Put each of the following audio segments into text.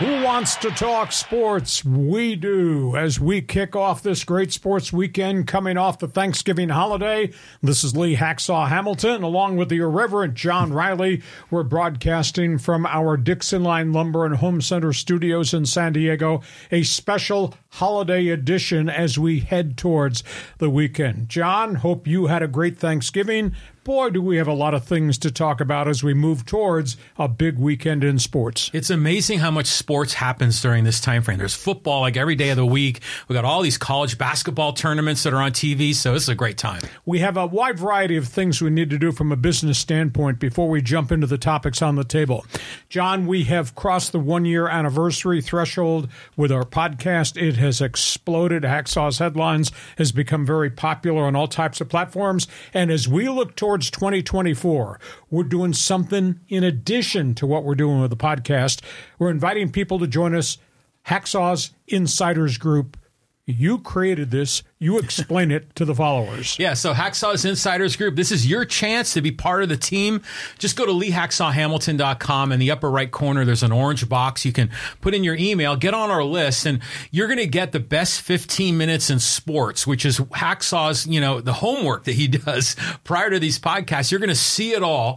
Who wants to talk sports? We do. As we kick off this great sports weekend coming off the Thanksgiving holiday, this is Lee Hacksaw Hamilton, along with the irreverent John Riley. We're broadcasting from our Dixieline Lumber and Home Center studios in San Diego, a special holiday edition as we head towards the weekend. John, hope you had a great Thanksgiving. Boy, do we have a lot of things to talk about as we move towards a big weekend in sports. It's amazing how much sports happens during this time frame. There's football like every day of the week. We got all these college basketball tournaments that are on TV, so this is a great time. We have a wide variety of things we need to do from a business standpoint before we jump into the topics on the table. John, we have crossed the one-year anniversary threshold with our podcast. It has exploded. Hacksaw's Headlines has become very popular on all types of platforms, and as we look towards 2024, we're doing something in addition to what we're doing with the podcast. We're inviting people to join us. Hacksaw's Insiders Group. You created this. You explain it to the followers. Yeah, so Hacksaw's Insiders Group, this is your chance to be part of the team. Just go to LeeHacksawHamilton.com. In the upper right corner, there's an orange box. You can put in your email, get on our list, and you're going to get the best 15 minutes in sports, which is Hacksaw's, the homework that he does prior to these podcasts. You're going to see it all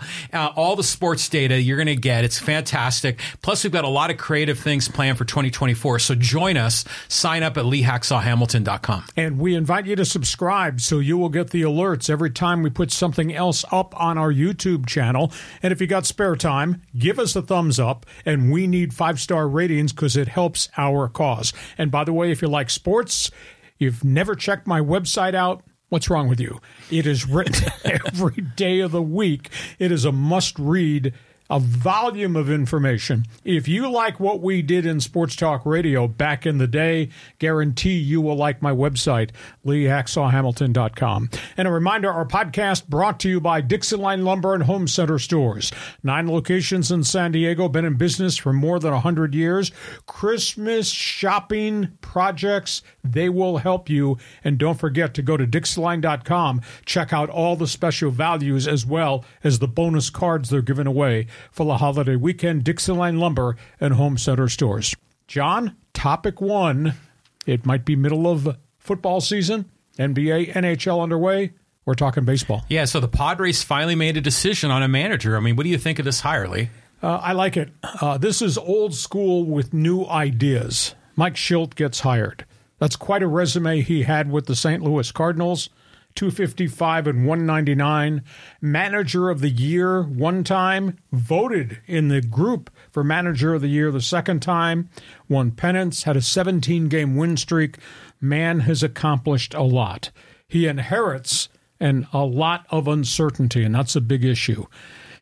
the sports data you're going to get. It's fantastic. Plus, we've got a lot of creative things planned for 2024. So join us. Sign up at LeeHacksawHamilton.com. And we invite you to subscribe so you will get the alerts every time we put something else up on our YouTube channel. And if you got spare time, give us a thumbs up. And we need 5-star ratings because it helps our cause. And by the way, if you like sports, you've never checked my website out, what's wrong with you? It is written every day of the week. It is a must-read, a volume of information. If you like what we did in Sports Talk Radio back in the day, guarantee you will like my website, LeeHacksawHamilton.com. And a reminder, our podcast brought to you by Dixieline Lumber and Home Center stores. 9 locations in San Diego, been in business for more than 100 years. Christmas shopping projects, they will help you. And don't forget to go to Dixieline.com. Check out all the special values as well as the bonus cards they're giving away for the holiday weekend. Dixieline Lumber and Home Center stores. John, topic one, it might be middle of football season, NBA, NHL underway. We're talking baseball. Yeah, so the Padres finally made a decision on a manager. I mean, what do you think of this hire, Lee? I like it. This is old school with new ideas. Mike Shildt gets hired. That's quite a resume he had with the St. Louis Cardinals. 255 and 199, Manager of the Year one time, voted in the group for Manager of the Year the second time, won pennants, had a 17-game win streak. Man has accomplished a lot. He inherits a lot of uncertainty, and that's a big issue.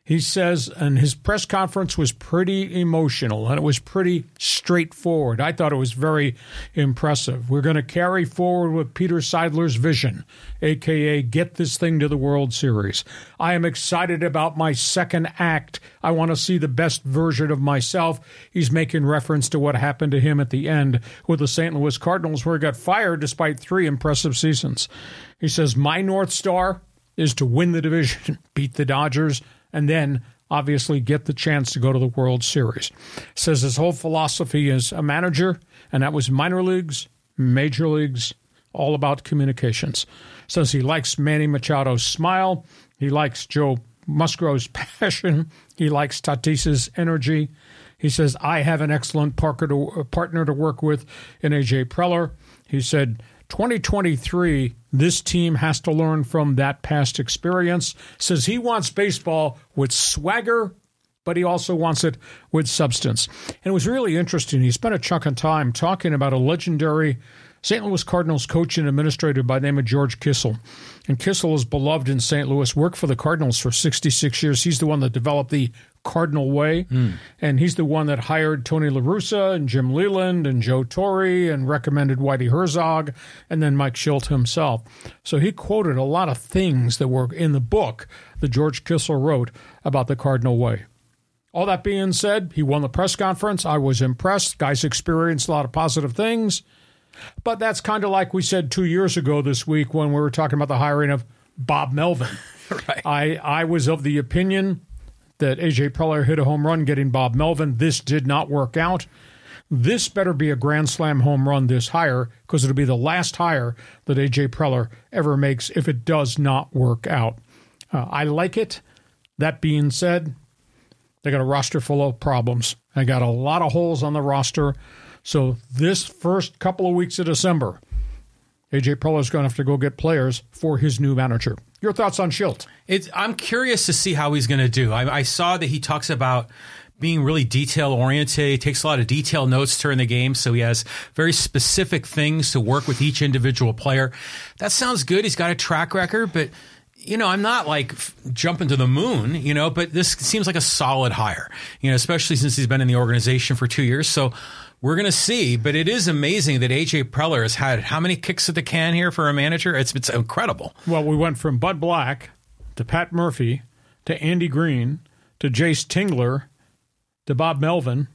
He says, and his press conference was pretty emotional, and it was pretty straightforward. I thought it was very impressive. We're going to carry forward with Peter Seidler's vision, a.k.a. get this thing to the World Series. I am excited about my second act. I want to see the best version of myself. He's making reference to what happened to him at the end with the St. Louis Cardinals, where he got fired despite 3 impressive seasons. He says, my North Star is to win the division, beat the Dodgers, and then obviously get the chance to go to the World Series. Says his whole philosophy is a manager, and that was minor leagues, major leagues, all about communications. Says he likes Manny Machado's smile. He likes Joe Musgrove's passion. He likes Tatis's energy. He says, I have an excellent partner to work with in A.J. Preller. He said, 2023, this team has to learn from that past experience. Says he wants baseball with swagger, but he also wants it with substance. And it was really interesting. He spent a chunk of time talking about a legendary St. Louis Cardinals coach and administrator by the name of George Kissell. And Kissell is beloved in St. Louis, worked for the Cardinals for 66 years. He's the one that developed the Cardinal way, and he's the one that hired Tony La Russa and Jim Leland and Joe Torre and recommended Whitey Herzog and then Mike Shildt himself. So he quoted a lot of things that were in the book that George Kissell wrote about the Cardinal way. All that being said, he won the press conference. I was impressed. Guys experienced a lot of positive things. But that's kind of like we said 2 years ago this week when we were talking about the hiring of Bob Melvin. Right. I was of the opinion that A.J. Preller hit a home run getting Bob Melvin. This did not work out. This better be a grand slam home run, this hire, because it'll be the last hire that A.J. Preller ever makes if it does not work out. I like it. That being said, they got a roster full of problems. They got a lot of holes on the roster. So this first couple of weeks of December, A.J. Preller is going to have to go get players for his new manager. Your thoughts on Shildt? I'm curious to see how he's going to do. I saw that he talks about being really detail-oriented. He takes a lot of detailed notes during the game, so he has very specific things to work with each individual player. That sounds good. He's got a track record, but I'm not like jumping to the moon, but this seems like a solid hire, especially since he's been in the organization for 2 years. So we're going to see. But it is amazing that A.J. Preller has had how many kicks at the can here for a manager? It's incredible. Well, we went from Bud Black to Pat Murphy to Andy Green to Jace Tingler to Bob Melvin.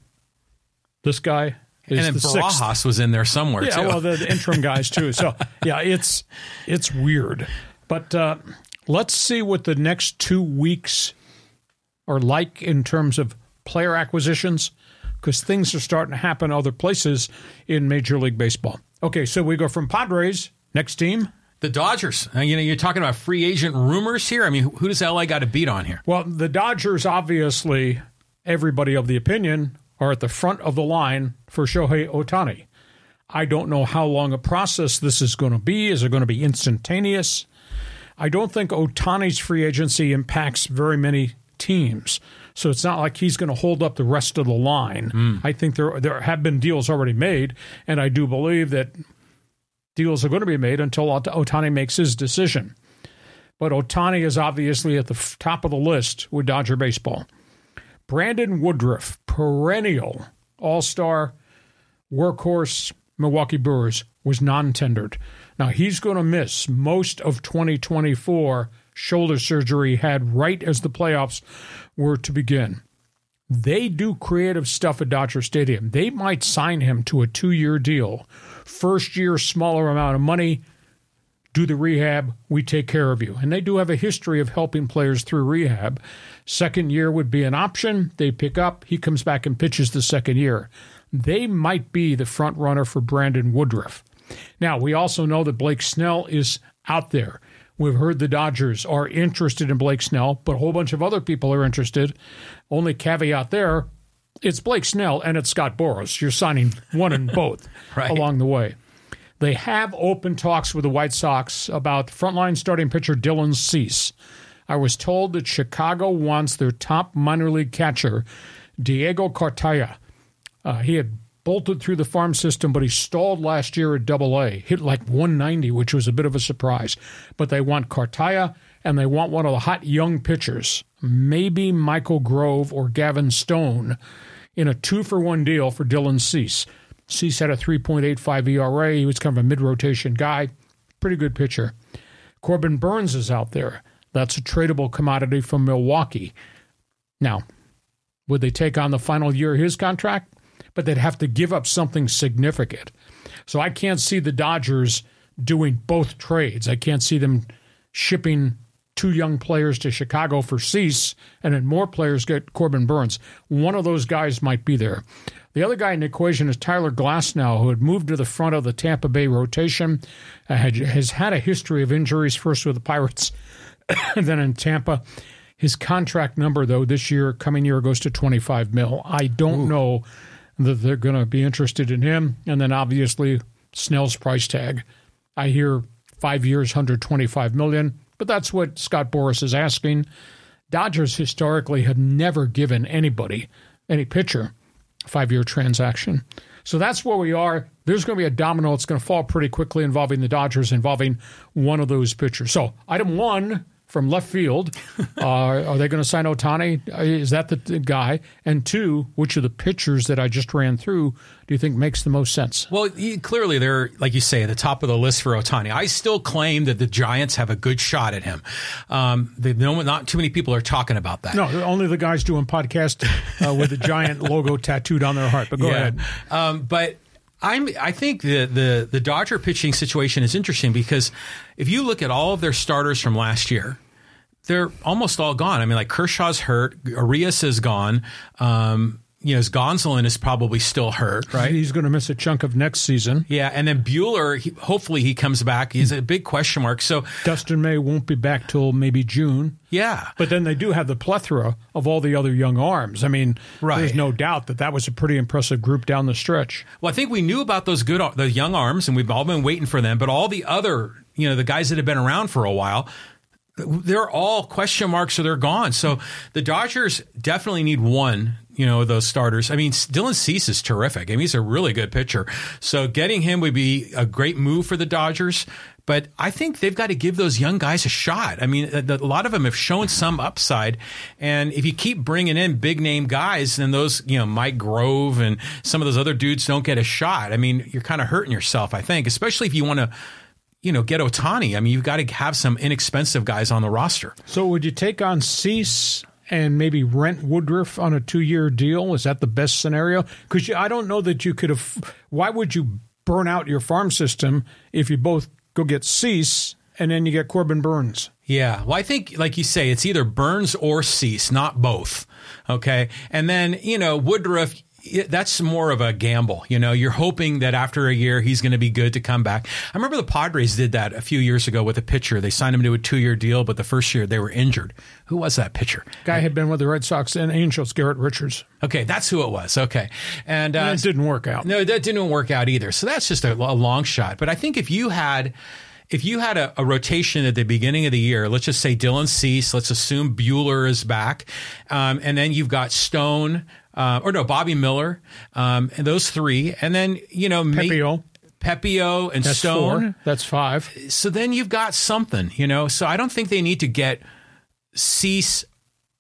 This guy is the sixth. And then Barajas was in there somewhere, too. Yeah, well, the interim guys, too. So, yeah, it's weird. But let's see what the next 2 weeks are like in terms of player acquisitions, because things are starting to happen other places in Major League Baseball. Okay, so we go from Padres, next team. The Dodgers. You're talking about free agent rumors here. I mean, who does L.A. got to beat on here? Well, the Dodgers, obviously, everybody of the opinion, are at the front of the line for Shohei Ohtani. I don't know how long a process this is going to be. Is it going to be instantaneous? I don't think Ohtani's free agency impacts very many teams, so it's not like he's going to hold up the rest of the line. I think there have been deals already made, and I do believe that deals are going to be made until Ohtani makes his decision. But Ohtani is obviously at the top of the list with Dodger baseball. Brandon Woodruff, perennial all-star workhorse Milwaukee Brewers, was non-tendered. Now, he's going to miss most of 2024. Shoulder surgery he had right as the playoffs were to begin. They do creative stuff at Dodger Stadium. They might sign him to a 2-year deal. First year, smaller amount of money. Do the rehab. We take care of you. And they do have a history of helping players through rehab. Second year would be an option. They pick up. He comes back and pitches the second year. They might be the front runner for Brandon Woodruff. Now, we also know that Blake Snell is out there. We've heard the Dodgers are interested in Blake Snell, but a whole bunch of other people are interested. Only caveat there, it's Blake Snell and it's Scott Boras. You're signing one and both right along the way. They have open talks with the White Sox about frontline starting pitcher Dylan Cease. I was told that Chicago wants their top minor league catcher, Diego Cortaya. He had bolted through the farm system, but he stalled last year at Double-A, hit like 190, which was a bit of a surprise. But they want Cortaya, and they want one of the hot young pitchers, maybe Michael Grove or Gavin Stone, in a 2-for-1 deal for Dylan Cease. Cease had a 3.85 ERA. He was kind of a mid-rotation guy. Pretty good pitcher. Corbin Burns is out there. That's a tradable commodity from Milwaukee. Now, would they take on the final year of his contract? But they'd have to give up something significant. So I can't see the Dodgers doing both trades. I can't see them shipping two young players to Chicago for Cease, and then more players get Corbin Burns. One of those guys might be there. The other guy in the equation is Tyler Glasnow, who had moved to the front of the Tampa Bay rotation, has had a history of injuries, first with the Pirates, and then in Tampa. His contract number, though, this year, coming year, goes to $25 million. I don't know that they're going to be interested in him. And then, obviously, Snell's price tag. I hear 5 years, $125 million, but that's what Scott Boras is asking. Dodgers historically have never given anybody, any pitcher, a 5-year transaction. So that's where we are. There's going to be a domino. It's going to fall pretty quickly involving the Dodgers, involving one of those pitchers. So item one, from left field. Are they going to sign Ohtani? Is that the guy? And two, which of the pitchers that I just ran through do you think makes the most sense? Well, clearly they're, like you say, at the top of the list for Ohtani. I still claim that the Giants have a good shot at him. Not too many people are talking about that. No, only the guys doing podcasts with the Giant logo tattooed on their heart. But go ahead. I think the Dodger pitching situation is interesting because if you look at all of their starters from last year, they're almost all gone. I mean, like Kershaw's hurt, Arias is gone. Gonsolin is probably still hurt, right? He's going to miss a chunk of next season. Yeah, and then Buehler, hopefully he comes back. He's a big question mark. So Dustin May won't be back till maybe June. Yeah. But then they do have the plethora of all the other young arms. I mean, There's no doubt that was a pretty impressive group down the stretch. Well, I think we knew about the young arms, and we've all been waiting for them. But all the other, the guys that have been around for a while, they're all question marks or they're gone. So the Dodgers definitely need one. Those starters. I mean, Dylan Cease is terrific. I mean, he's a really good pitcher. So getting him would be a great move for the Dodgers. But I think they've got to give those young guys a shot. I mean, a lot of them have shown some upside. And if you keep bringing in big-name guys, then those, Mike Grove and some of those other dudes don't get a shot. I mean, you're kind of hurting yourself, I think, especially if you want to, get Ohtani. I mean, you've got to have some inexpensive guys on the roster. So would you take on Cease and maybe rent Woodruff on a 2-year deal? Is that the best scenario? Because I don't know that you could have. Why would you burn out your farm system if you both go get Cease and then you get Corbin Burns? Yeah. Well, I think, like you say, it's either Burns or Cease, not both. Okay. And then, Woodruff, that's more of a gamble. You're hoping that after a year he's going to be good to come back. I remember the Padres did that a few years ago with a pitcher. They signed him to a 2-year deal, but the first year they were injured. Who was that pitcher? Guy had been with the Red Sox and Angels, Garrett Richards. Okay, that's who it was. Okay. And it didn't work out. No, that didn't work out either. So that's just a long shot. But I think if you had a rotation at the beginning of the year, let's just say Dylan Cease, let's assume Buehler is back, and then you've got Stone, Bobby Miller, and those three. And then, Pepio and that's Stone. 4. That's 5. So then you've got something, So I don't think they need to get Cease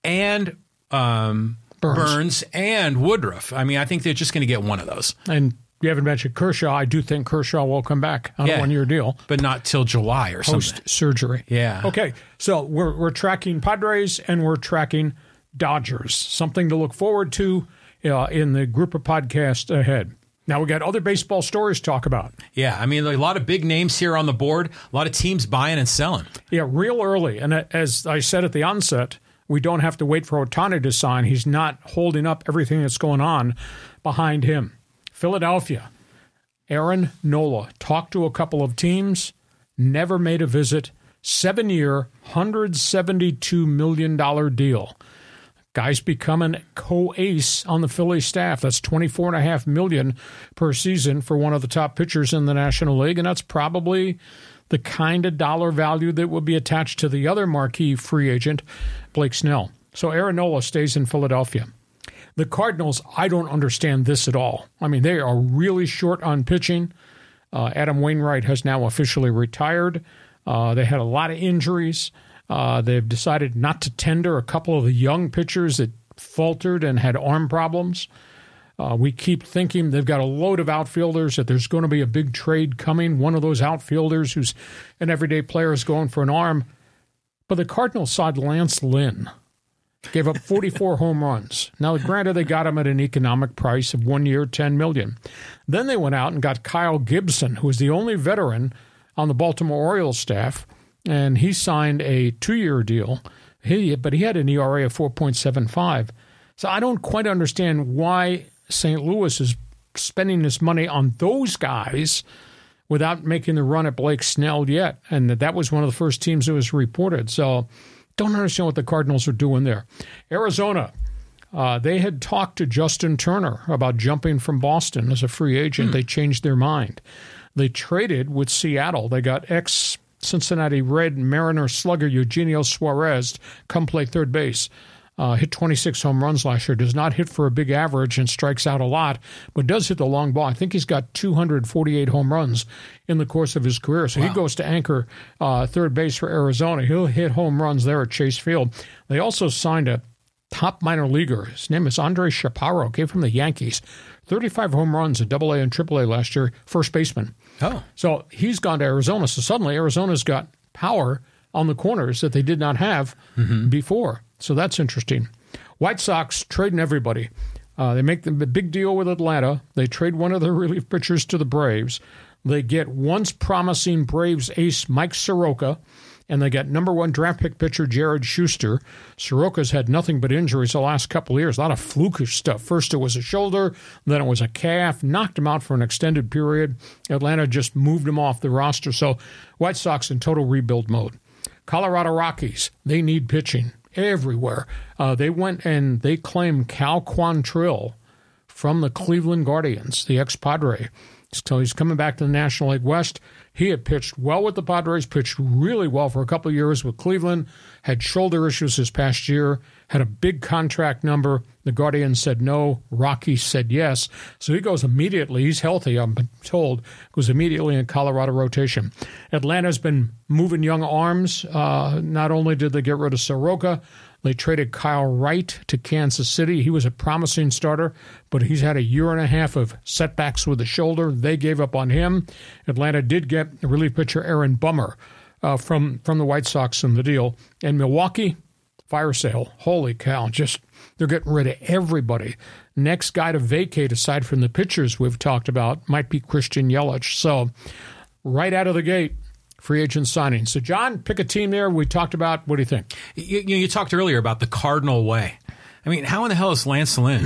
and Burns and Woodruff. I mean, I think they're just going to get one of those. And you haven't mentioned Kershaw. I do think Kershaw will come back on a 1-year deal. But not till July or something. Post-surgery. Yeah. Okay. So we're tracking Padres and we're tracking Dodgers, something to look forward to in the group of podcasts ahead. Now, we got other baseball stories to talk about. Yeah, I mean, a lot of big names here on the board, a lot of teams buying and selling. Yeah, real early. And as I said at the onset, we don't have to wait for Ohtani to sign. He's not holding up everything that's going on behind him. Philadelphia, Aaron Nola talked to a couple of teams, never made a visit, 7-year, $172 million deal. Guy's becoming co-ace on the Philly staff. That's $24.5 million per season for one of the top pitchers in the National League, and that's probably the kind of dollar value that would be attached to the other marquee free agent, Blake Snell. So Aaron Nola stays in Philadelphia. The Cardinals, I don't understand this at all. I mean, they are really short on pitching. Adam Wainwright has now officially retired. They had a lot of injuries. They've decided not to tender a couple of the young pitchers that faltered and had arm problems. We keep thinking they've got a load of outfielders, that there's going to be a big trade coming. One of those outfielders who's an everyday player is going for an arm. But the Cardinals signed Lance Lynn, gave up 44 home runs. Now, granted, they got him at an economic price of 1 year, $10 million. Then they went out and got Kyle Gibson, who is the only veteran on the Baltimore Orioles staff, and he signed a 2-year deal, but he had an ERA of 4.75. So I don't quite understand why St. Louis is spending this money on those guys without making the run at Blake Snell yet, and that was one of the first teams that was reported. So don't understand what the Cardinals are doing there. Arizona, they had talked to Justin Turner about jumping from Boston as a free agent. They changed their mind. They traded with Seattle. They got Cincinnati Red Mariner slugger Eugenio Suarez come play third base. hit 26 home runs last year, does not hit for a big average and strikes out a lot, but does hit the long ball. I think he's got 248 home runs in the course of his career. So wow. He goes to anchor third base for Arizona. He'll hit home runs there at Chase Field. They also signed a top minor leaguer. His name is Andre Chaparro, came from the Yankees. 35 home runs at AA and AAA last year, first baseman. Oh. So he's gone to Arizona. So suddenly Arizona's got power on the corners that they did not have before. So that's interesting. White Sox trading everybody. They make the big deal with Atlanta. They trade one of their relief pitchers to the Braves. They get once promising Braves ace Mike Soroka, and they get number one draft pick pitcher Jared Schuster. Soroka's had nothing but injuries the last couple of years, a lot of flukish stuff. First it was a shoulder, then it was a calf, knocked him out for an extended period. Atlanta just moved him off the roster. So White Sox in total rebuild mode. Colorado Rockies, they need pitching everywhere. They went and they claimed Cal Quantrill from the Cleveland Guardians, the ex-Padre. So he's coming back to the National League West. He had pitched well with the Padres, pitched really well for a couple of years with Cleveland, had shoulder issues this past year, had a big contract number. The Guardians said no. Rockies said yes. So he goes immediately. He's healthy, I'm told. Goes immediately in Colorado rotation. Atlanta's been moving young arms. Not only did they get rid of Soroka, they traded Kyle Wright to Kansas City. He was a promising starter, but he's had a year and a half of setbacks with the shoulder. They gave up on him. Atlanta did get relief pitcher Aaron Bummer from the White Sox in the deal. And Milwaukee, fire sale. Holy cow. Just they're getting rid of everybody. Next guy to vacate, aside from the pitchers we've talked about, might be Christian Yelich. So right out of the gate, free agent signing. So, John, pick a team there. We talked about, what do you think? You talked earlier about the Cardinal way. I mean, how in the hell is Lance Lynn,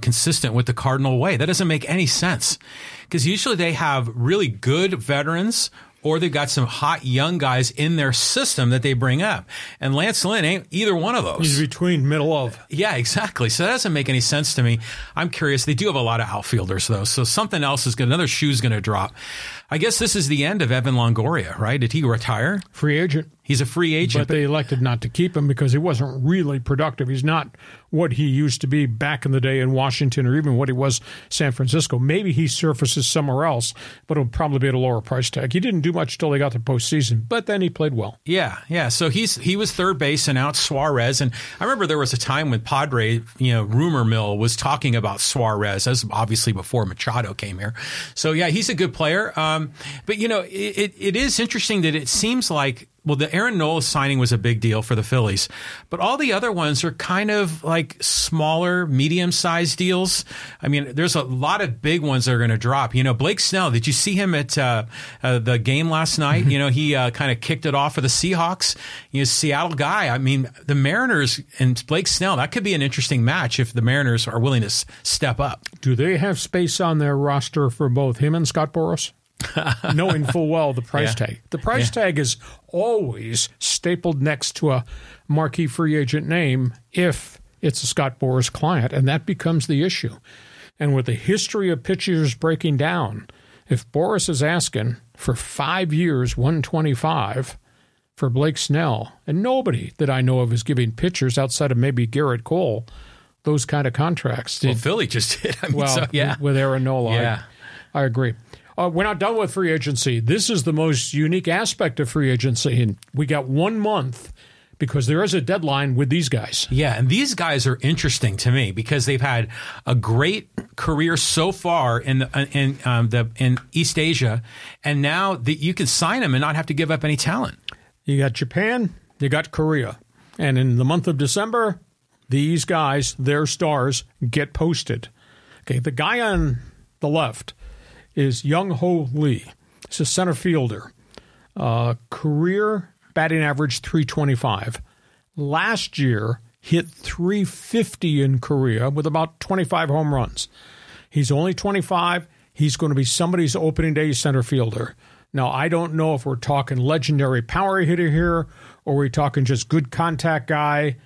consistent with the Cardinal way? That doesn't make any sense, because usually they have really good veterans, or they've got some hot young guys in their system that they bring up. And Lance Lynn ain't either one of those. He's between, middle of. Yeah, exactly. So that doesn't make any sense to me. I'm curious. They do have a lot of outfielders, though. So something else is going to, another shoe's going to drop. I guess this is the end of Evan Longoria, right? Did he retire? Free agent. He's a free agent. But they elected not to keep him because he wasn't really productive. He's not what he used to be back in the day in Washington, or even what he was San Francisco. Maybe he surfaces somewhere else, but it'll probably be at a lower price tag. He didn't do much till they got the postseason, but then he played well. Yeah. So he was third base and out Suarez. And I remember there was a time when Padre, rumor mill was talking about Suarez. That was obviously before Machado came here. So yeah, he's a good player. But it is interesting that it seems like, well, the Aaron Nola signing was a big deal for the Phillies, but all the other ones are kind of like smaller, medium-sized deals. I mean, there's a lot of big ones that are going to drop. Blake Snell, did you see him at the game last night? He kind of kicked it off for the Seahawks. Seattle guy. I mean, the Mariners and Blake Snell, that could be an interesting match if the Mariners are willing to step up. Do they have space on their roster for both him and Scott Boras? Knowing full well the price tag. The price tag is always stapled next to a marquee free agent name if it's a Scott Boras client, and that becomes the issue. And with the history of pitchers breaking down, if Boras is asking for 5 years, $125 for Blake Snell, and nobody that I know of is giving pitchers outside of maybe Garrett Cole those kind of contracts. Philly just did. With Aaron Nola. Yeah. I agree. We're not done with free agency. This is the most unique aspect of free agency, and we got 1 month because there is a deadline with these guys. Yeah, and these guys are interesting to me because they've had a great career so far in East Asia, and now that you can sign them and not have to give up any talent. You got Japan, you got Korea, and in the month of December, these guys, their stars, get posted. Okay, the guy on the left is Jung-Hoo Lee. He's a center fielder. Career batting average 325. Last year, hit 350 in Korea with about 25 home runs. He's only 25. He's going to be somebody's opening day center fielder. Now, I don't know if we're talking legendary power hitter here, or we're talking just good contact guy,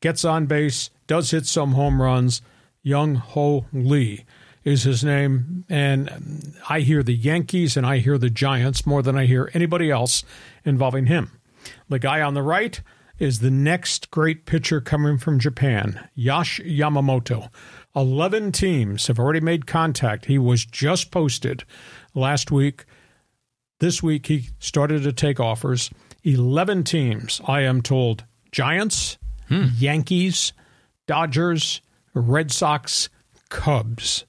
gets on base, does hit some home runs. Jung-Hoo Lee is his name, and I hear the Yankees and I hear the Giants more than I hear anybody else involving him. The guy on the right is the next great pitcher coming from Japan, Yash Yamamoto. 11 teams have already made contact. He was just posted last week. This week he started to take offers. 11 teams, I am told, Giants, Yankees, Dodgers, Red Sox, Cubs.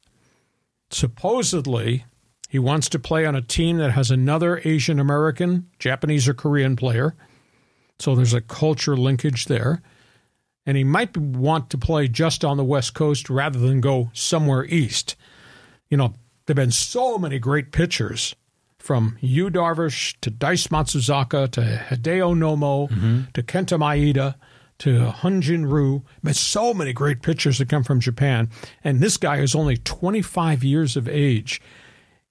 Supposedly, he wants to play on a team that has another Asian American, Japanese or Korean player. So there's a culture linkage there. And he might want to play just on the West Coast rather than go somewhere east. You know, there have been so many great pitchers, from Yu Darvish to Daichi Matsuzaka to Hideo Nomo to Kenta Maeda to Hunjin Ryu. But so many great pitchers that come from Japan. And this guy is only 25 years of age.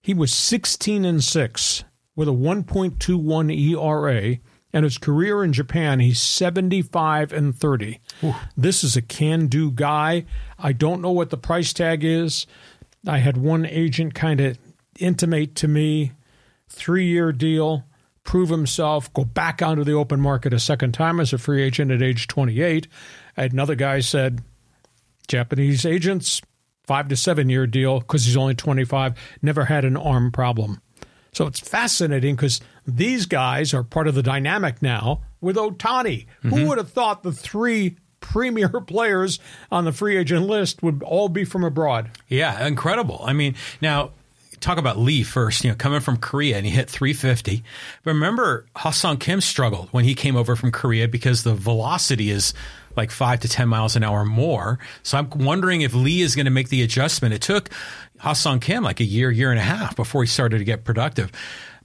He was 16-6 with a 1.21 ERA. And his career in Japan, he's 75-30. Ooh. This is a can-do guy. I don't know what the price tag is. I had one agent kind of intimate to me, 3-year deal, prove himself, go back onto the open market a second time as a free agent at age 28. I had another guy said, Japanese agents, 5- to 7-year deal because he's only 25, never had an arm problem. So it's fascinating because these guys are part of the dynamic now with Ohtani. Who would have thought the three premier players on the free agent list would all be from abroad? Yeah, incredible. I mean, now talk about Lee first, you know, coming from Korea and he hit 350. But remember, Ha-Seong Kim struggled when he came over from Korea because the velocity is like 5 to 10 miles an hour more. So I'm wondering if Lee is going to make the adjustment. It took Ha-Seong Kim like a year and a half before he started to get productive.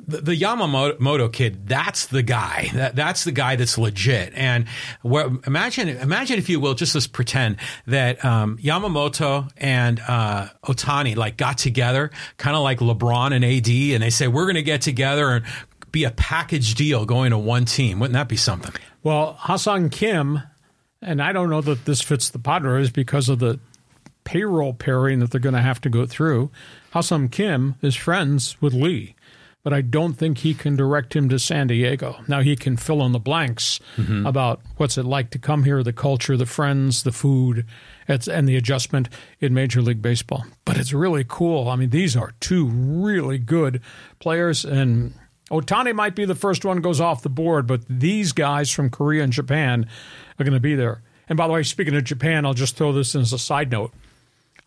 The Yamamoto kid, that's the guy. That's the guy that's legit. And imagine, if you will, just let's pretend that Yamamoto and Ohtani like got together, kind of like LeBron and AD, and they say, we're going to get together and be a package deal going to one team. Wouldn't that be something? Well, Ha-Seong Kim... And I don't know that this fits the Padres because of the payroll pairing that they're going to have to go through. Ha-Seong Kim is friends with Lee, but I don't think he can direct him to San Diego. Now, he can fill in the blanks about what's it like to come here, the culture, the friends, the food, and the adjustment in Major League Baseball. But it's really cool. I mean, these are two really good players, and Ohtani might be the first one goes off the board, but these guys from Korea and Japan are going to be there. And by the way, speaking of Japan, I'll just throw this in as a side note.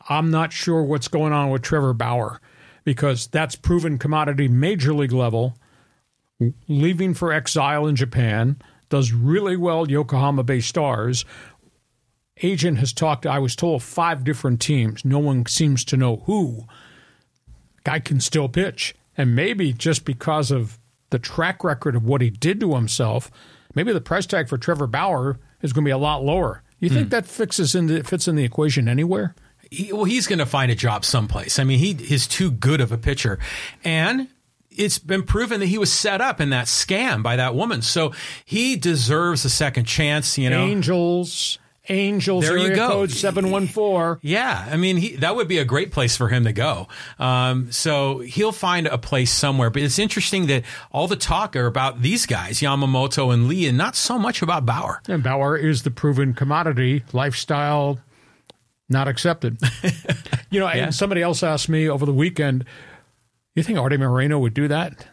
I'm not sure what's going on with Trevor Bauer because that's proven commodity major league level, leaving for exile in Japan, does really well Yokohama Bay Stars. Agent has talked, I was told, 5 different teams. No one seems to know who. Guy can still pitch. And maybe just because of the track record of what he did to himself, maybe the price tag for Trevor Bauer is going to be a lot lower. You think that fits in the equation anywhere? Well, he's going to find a job someplace. I mean, he is too good of a pitcher. And it's been proven that he was set up in that scam by that woman. So he deserves a second chance, you know. Angels, there you go. Code 714. Yeah, I mean, that would be a great place for him to go. So he'll find a place somewhere. But it's interesting that all the talk are about these guys, Yamamoto and Lee, and not so much about Bauer. And Bauer is the proven commodity, lifestyle not accepted. You know, and somebody else asked me over the weekend, you think Artie Moreno would do that?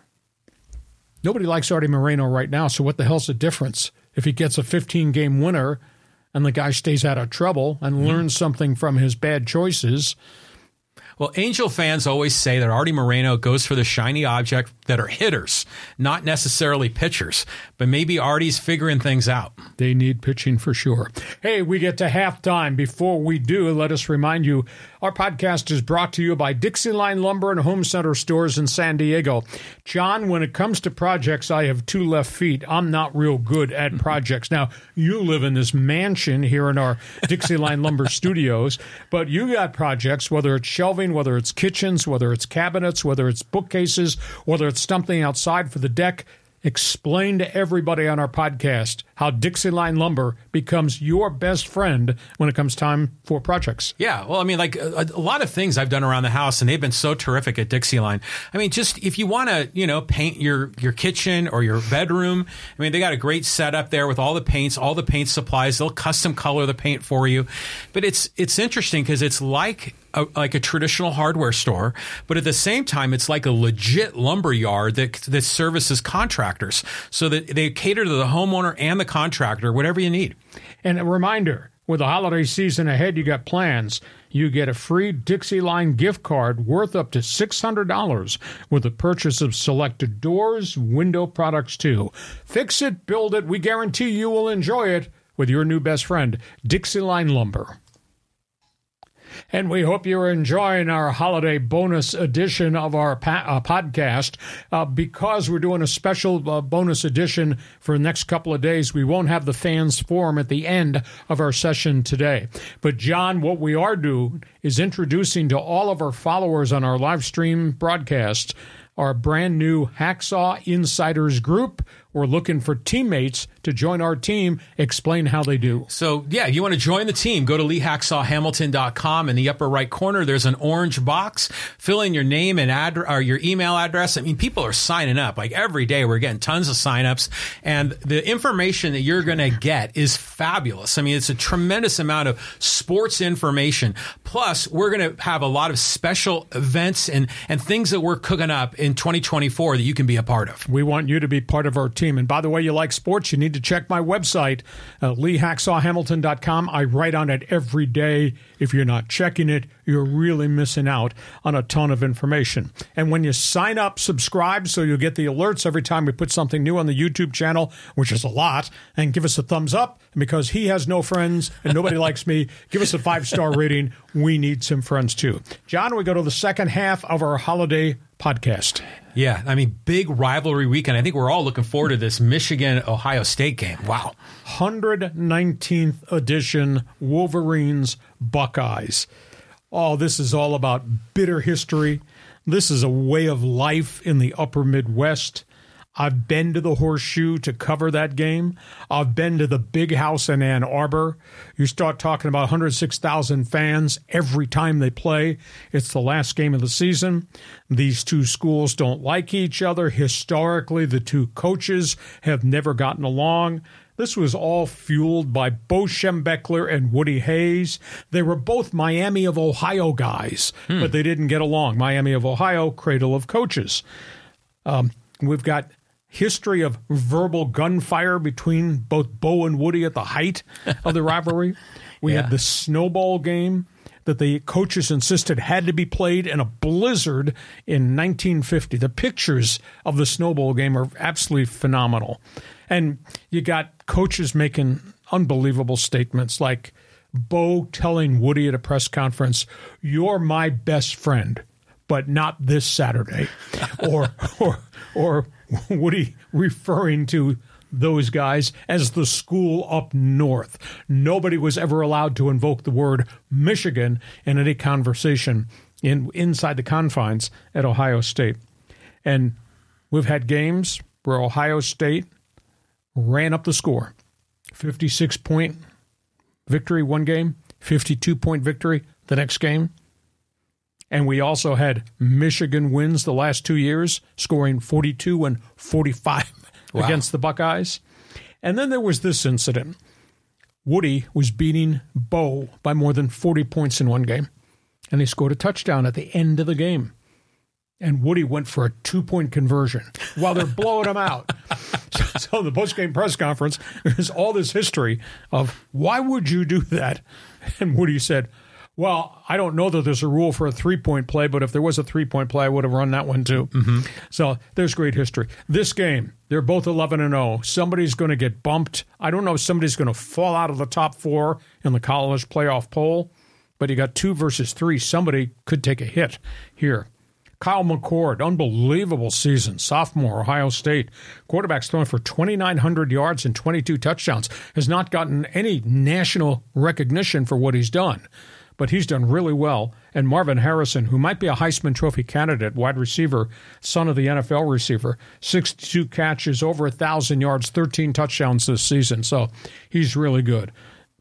Nobody likes Artie Moreno right now, so what the hell's the difference if he gets a 15-game winner and the guy stays out of trouble and learns something from his bad choices? Well, Angel fans always say that Artie Moreno goes for the shiny object that are hitters, not necessarily pitchers. But maybe Artie's figuring things out. They need pitching for sure. Hey, we get to halftime. Before we do, let us remind you, our podcast is brought to you by Dixieline Lumber and Home Center stores in San Diego. John, when it comes to projects, I have 2 left feet. I'm not real good at projects. Now, you live in this mansion here in our Dixieline Lumber studios, but you got projects, whether it's shelving, whether it's kitchens, whether it's cabinets, whether it's bookcases, whether it's something outside for the deck, explain to everybody on our podcast how Dixieline Lumber becomes your best friend when it comes time for projects. Yeah, well, I mean, like a lot of things I've done around the house, and they've been so terrific at Dixieline. I mean, just if you want to, you know, paint your kitchen or your bedroom, I mean, they got a great setup there with all the paint supplies. They'll custom color the paint for you. But it's interesting because it's like a traditional hardware store, but at the same time, it's like a legit lumber yard that services contractors, so that they cater to the homeowner and the contractor, whatever you need. And a reminder, with the holiday season ahead, you got plans. You get a free Dixieline gift card worth up to $600 with the purchase of selected doors, window products too. Fix it, build it. We guarantee you will enjoy it with your new best friend, Dixieline Lumber. And we hope you're enjoying our holiday bonus edition of our podcast because we're doing a special bonus edition for the next couple of days. We won't have the fans forum at the end of our session today. But, John, what we are doing is introducing to all of our followers on our live stream broadcast our brand new Hacksaw Insiders Group. We're looking for teammates to join our team. Explain how they do. So, yeah, you want to join the team, go to LeeHacksawHamilton.com. In the upper right corner, there's an orange box. Fill in your name and or your email address. I mean, people are signing up. Like every day, we're getting tons of signups. And the information that you're going to get is fabulous. I mean, it's a tremendous amount of sports information. Plus, we're going to have a lot of special events and things that we're cooking up in 2024 that you can be a part of. We want you to be part of our team. And by the way, you like sports, you need to check my website, LeeHacksawHamilton.com. I write on it every day. If you're not checking it, you're really missing out on a ton of information. And when you sign up, subscribe so you'll get the alerts every time we put something new on the YouTube channel, which is a lot, and give us a thumbs up. And because he has no friends and nobody likes me, give us a 5-star rating. We need some friends too. John, we go to the second half of our holiday podcast. Yeah, I mean, big rivalry weekend. I think we're all looking forward to this Michigan-Ohio State game. Wow. 119th edition Wolverines Buckeyes. Oh, this is all about bitter history. This is a way of life in the upper Midwest. I've been to the Horseshoe to cover that game. I've been to the Big House in Ann Arbor. You start talking about 106,000 fans every time they play. It's the last game of the season. These two schools don't like each other. Historically, the two coaches have never gotten along. This was all fueled by Bo Schembechler and Woody Hayes. They were both Miami of Ohio guys, but they didn't get along. Miami of Ohio, cradle of coaches. We've got history of verbal gunfire between both Bo and Woody at the height of the rivalry. We had the snowball game that the coaches insisted had to be played in a blizzard in 1950. The pictures of the snowball game are absolutely phenomenal. And you got coaches making unbelievable statements like Bo telling Woody at a press conference, "You're my best friend, but not this Saturday," or Woody referring to those guys as the school up north. Nobody was ever allowed to invoke the word Michigan in any conversation inside the confines at Ohio State. And we've had games where Ohio State ran up the score. 56-point victory one game, 52-point victory the next game. And we also had Michigan wins the last 2 years, scoring 42 and 45 against the Buckeyes. And then there was this incident. Woody was beating Bo by more than 40 points in one game, and they scored a touchdown at the end of the game. And Woody went for a 2-point conversion while they're blowing him out. So the post-game press conference, there's all this history of, why would you do that? And Woody said, "Well, I don't know that there's a rule for a 3-point play, but if there was a 3-point play, I would have run that one too." Mm-hmm. So there's great history. This game, they're both 11-0. Somebody's going to get bumped. I don't know if somebody's going to fall out of the top four in the college playoff poll, but you got 2 versus 3. Somebody could take a hit here. Kyle McCord, unbelievable season, sophomore, Ohio State. Quarterback's thrown for 2,900 yards and 22 touchdowns. Has not gotten any national recognition for what he's done. but he's done really well. And Marvin Harrison, who might be a Heisman Trophy candidate, wide receiver, son of the NFL receiver, 62 catches, over 1,000 yards, 13 touchdowns this season. So he's really good.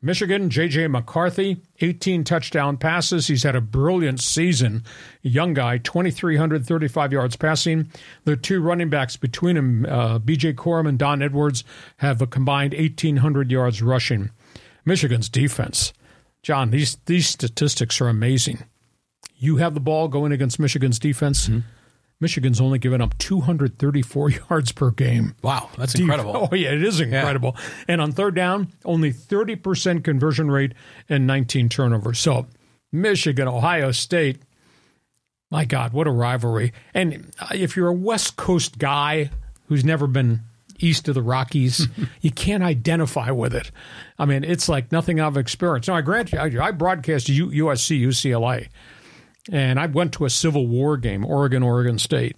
Michigan, J.J. McCarthy, 18 touchdown passes. He's had a brilliant season. Young guy, 2,335 yards passing. The two running backs between him, B.J. Corum and Don Edwards, have a combined 1,800 yards rushing. Michigan's defense. John, these statistics are amazing. You have the ball going against Michigan's defense. Mm-hmm. Michigan's only given up 234 yards per game. Wow, that's incredible. Oh, yeah, it is incredible. Yeah. And on third down, only 30% conversion rate and 19 turnovers. So Michigan, Ohio State, my God, what a rivalry. And if you're a West Coast guy who's never been east of the Rockies, you can't identify with it. I mean, it's like nothing I've experienced. Now, I grant you, I broadcast USC, UCLA. And I went to a Civil War game, Oregon, Oregon State.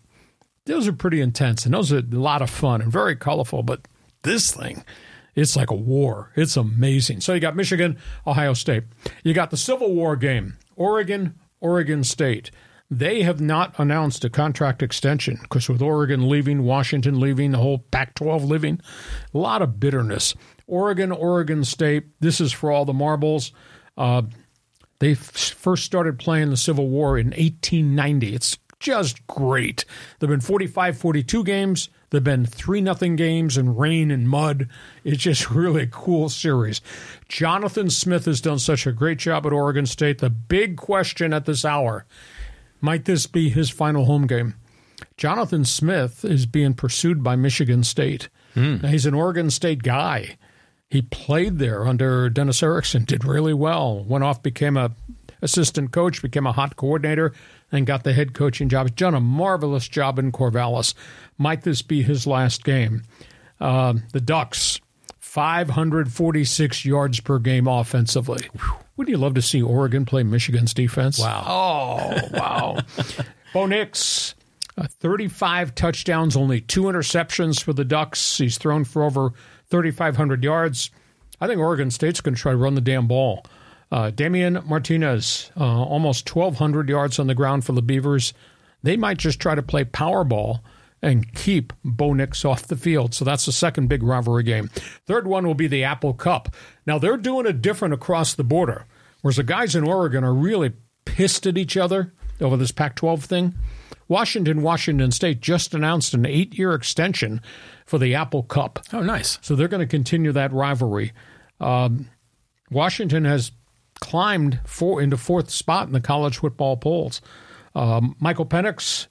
Those are pretty intense, and those are a lot of fun and very colorful. But this thing, it's like a war. It's amazing. So you got Michigan, Ohio State. You got the Civil War game, Oregon, Oregon State. They have not announced a contract extension because with Oregon leaving, Washington leaving, the whole Pac-12 leaving, a lot of bitterness. Oregon, Oregon State, this is for all the marbles. They first started playing the Civil War in 1890. It's just great. There have been 45-42 games. There have been 3-0 games and rain and mud. It's just really a cool series. Jonathan Smith has done such a great job at Oregon State. The big question at this hour, might this be his final home game? Jonathan Smith is being pursued by Michigan State. Now, he's an Oregon State guy. He played there under Dennis Erickson, did really well, went off, became an assistant coach, became a hot coordinator, and got the head coaching job. He's done a marvelous job in Corvallis. Might this be his last game? The Ducks, 546 yards per game offensively. Wouldn't you love to see Oregon play Michigan's defense? Wow. Oh, wow. Bo Nix, 35 touchdowns, only 2 interceptions for the Ducks. He's thrown for over 3,500 yards. I think Oregon State's going to try to run the damn ball. Damian Martinez, almost 1,200 yards on the ground for the Beavers. They might just try to play power ball and keep Bo Nix off the field. So that's the second big rivalry game. Third one will be the Apple Cup. Now, they're doing it different across the border, whereas the guys in Oregon are really pissed at each other over this Pac-12 thing. Washington, Washington State just announced an 8-year extension for the Apple Cup. Oh, nice. So they're going to continue that rivalry. Washington has climbed into fourth spot in the college football polls. Michael Penix,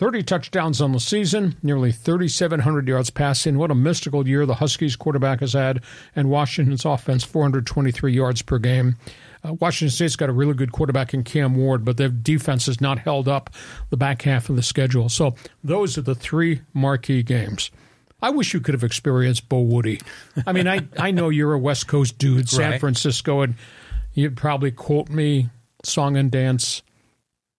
30 touchdowns on the season, nearly 3,700 yards passing. What a mystical year the Huskies quarterback has had, and Washington's offense, 423 yards per game. Washington State's got a really good quarterback in Cam Ward, but their defense has not held up the back half of the schedule. So those are the three marquee games. I wish you could have experienced Bo Woody. I mean, I know you're a West Coast dude, San right. Francisco, and you'd probably quote me, song and dance,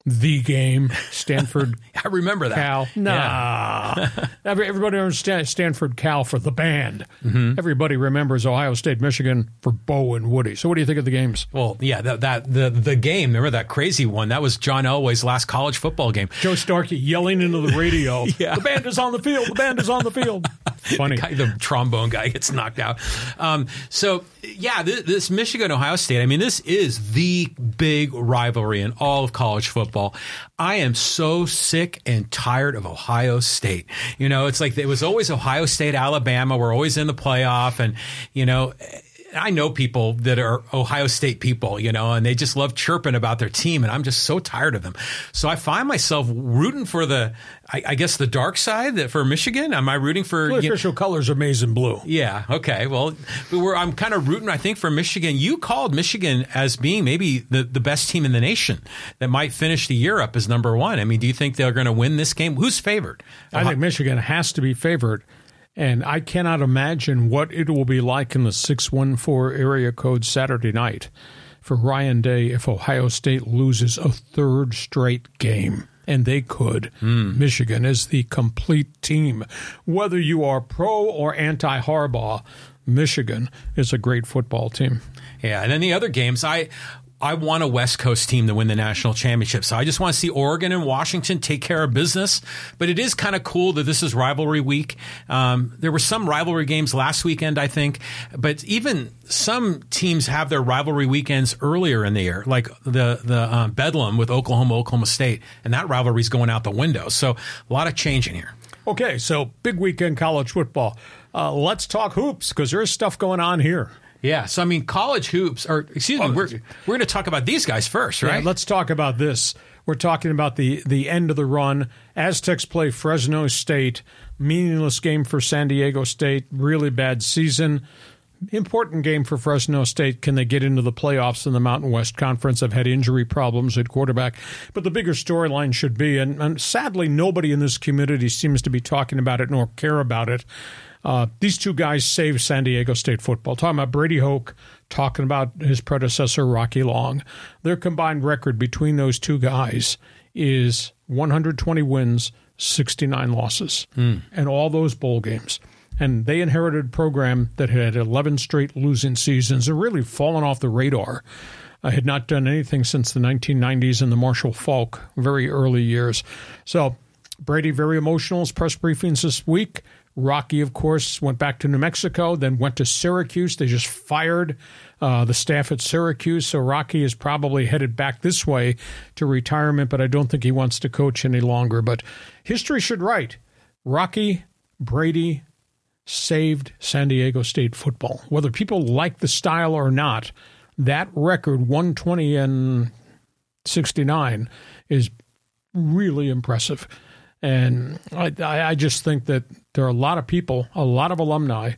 the game, Stanford. I remember that. Cal. Nah. Yeah. Everybody remembers Stanford Cal for the band. Mm-hmm. Everybody remembers Ohio State, Michigan for Bo and Woody. So what do you think of the games? Well, yeah, the game, remember that crazy one? That was John Elway's last college football game. Joe Starkey yelling into the radio, yeah. The band is on the field, the band is on the field. Funny. The trombone guy gets knocked out. So, yeah, this Michigan-Ohio State, I mean, this is the big rivalry in all of college football. I am so sick and tired of Ohio State. You know, it's like it was always Ohio State, Alabama. We're always in the playoff. And, you know, I know people that are Ohio State people, you know, and they just love chirping about their team. And I'm just so tired of them. So I find myself rooting for the, I guess, the dark side that for Michigan. Am I rooting for? Well, official colors are maize and blue. Yeah. Okay. Well, I'm kind of rooting, I think, for Michigan. You called Michigan as being maybe the best team in the nation that might finish the year up as number one. I mean, do you think they're going to win this game? Who's favored? I think Michigan has to be favored. And I cannot imagine what it will be like in the 614 area code Saturday night for Ryan Day if Ohio State loses a third straight game. And they could. Michigan is the complete team. Whether you are pro or anti-Harbaugh, Michigan is a great football team. Yeah, and then the other games, I want a West Coast team to win the national championship. So I just want to see Oregon and Washington take care of business. But it is kind of cool that this is rivalry week. There were some rivalry games last weekend, I think. But even some teams have their rivalry weekends earlier in the year, like the Bedlam with Oklahoma State. And that rivalry is going out the window. So a lot of change in here. Okay, so big weekend college football. Let's talk hoops because there's stuff going on here. Yeah, so I mean, college hoops, we're going to talk about these guys first, right? Yeah, let's talk about this. We're talking about the end of the run. Aztecs play Fresno State. Meaningless game for San Diego State. Really bad season. Important game for Fresno State. Can they get into the playoffs in the Mountain West Conference? I've had injury problems at quarterback. But the bigger storyline should be, and sadly nobody in this community seems to be talking about it nor care about it, these two guys saved San Diego State football. Talking about Brady Hoke, talking about his predecessor, Rocky Long. Their combined record between those two guys is 120 wins, 69 losses, and all those bowl games. And they inherited a program that had 11 straight losing seasons and really fallen off the radar. Had not done anything since the 1990s and the Marshall Falk very early years. So Brady, very emotional, his press briefings this week. Rocky, of course, went back to New Mexico, then went to Syracuse. They just fired the staff at Syracuse, so Rocky is probably headed back this way to retirement, but I don't think he wants to coach any longer. But history should write. Rocky, Brady saved San Diego State football. Whether people like the style or not, that record, 120-69, is really impressive. And I just think that there are a lot of people, a lot of alumni,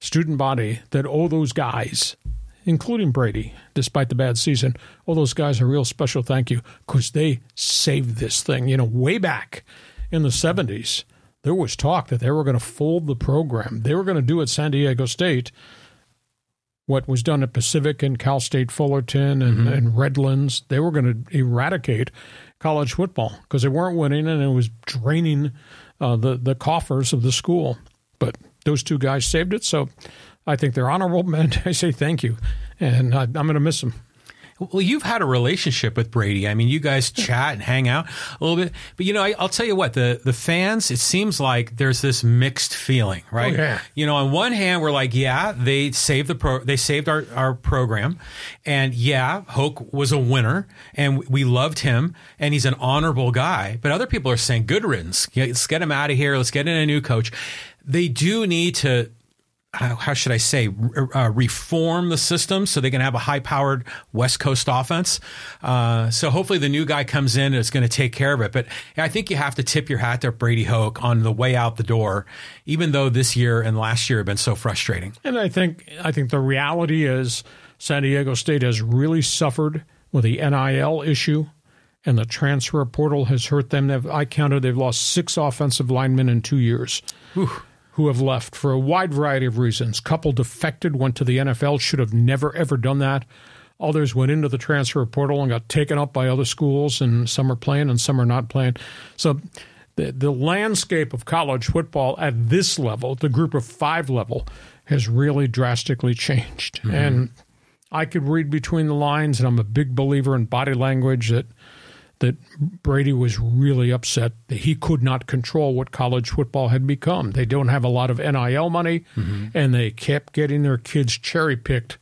student body, that owe those guys, including Brady, despite the bad season, owe those guys a real special thank you because they saved this thing. You know, way back in the 70s, there was talk that they were going to fold the program. They were going to do at San Diego State what was done at Pacific and Cal State Fullerton and Redlands. They were going to eradicate college football because they weren't winning and it was draining the coffers of the school. But those two guys saved it, so I think they're honorable men. I say thank you, and I'm going to miss them. Well, you've had a relationship with Brady. I mean, you guys chat and hang out a little bit. But, you know, I'll tell you what, the fans, it seems like there's this mixed feeling, right? Oh, yeah. You know, on one hand, we're like, yeah, they saved our program. And, yeah, Hoke was a winner, and we loved him, and he's an honorable guy. But other people are saying, good riddance. Let's get him out of here. Let's get in a new coach. They do need to... how should I say, reform the system so they can have a high-powered West Coast offense. So hopefully the new guy comes in and is going to take care of it. But I think you have to tip your hat to Brady Hoke on the way out the door, even though this year and last year have been so frustrating. And I think the reality is San Diego State has really suffered with the NIL issue, and the transfer portal has hurt them. I counted they've lost 6 offensive linemen in 2 years. Oof. Who have left for a wide variety of reasons. Couple defected, went to the NFL, should have never, ever done that. Others went into the transfer portal and got taken up by other schools, and some are playing and some are not playing. So the landscape of college football at this level, the group of 5 level, has really drastically changed. Mm-hmm. And I could read between the lines, and I'm a big believer in body language that Brady was really upset that he could not control what college football had become. They don't have a lot of NIL money, and they kept getting their kids cherry-picked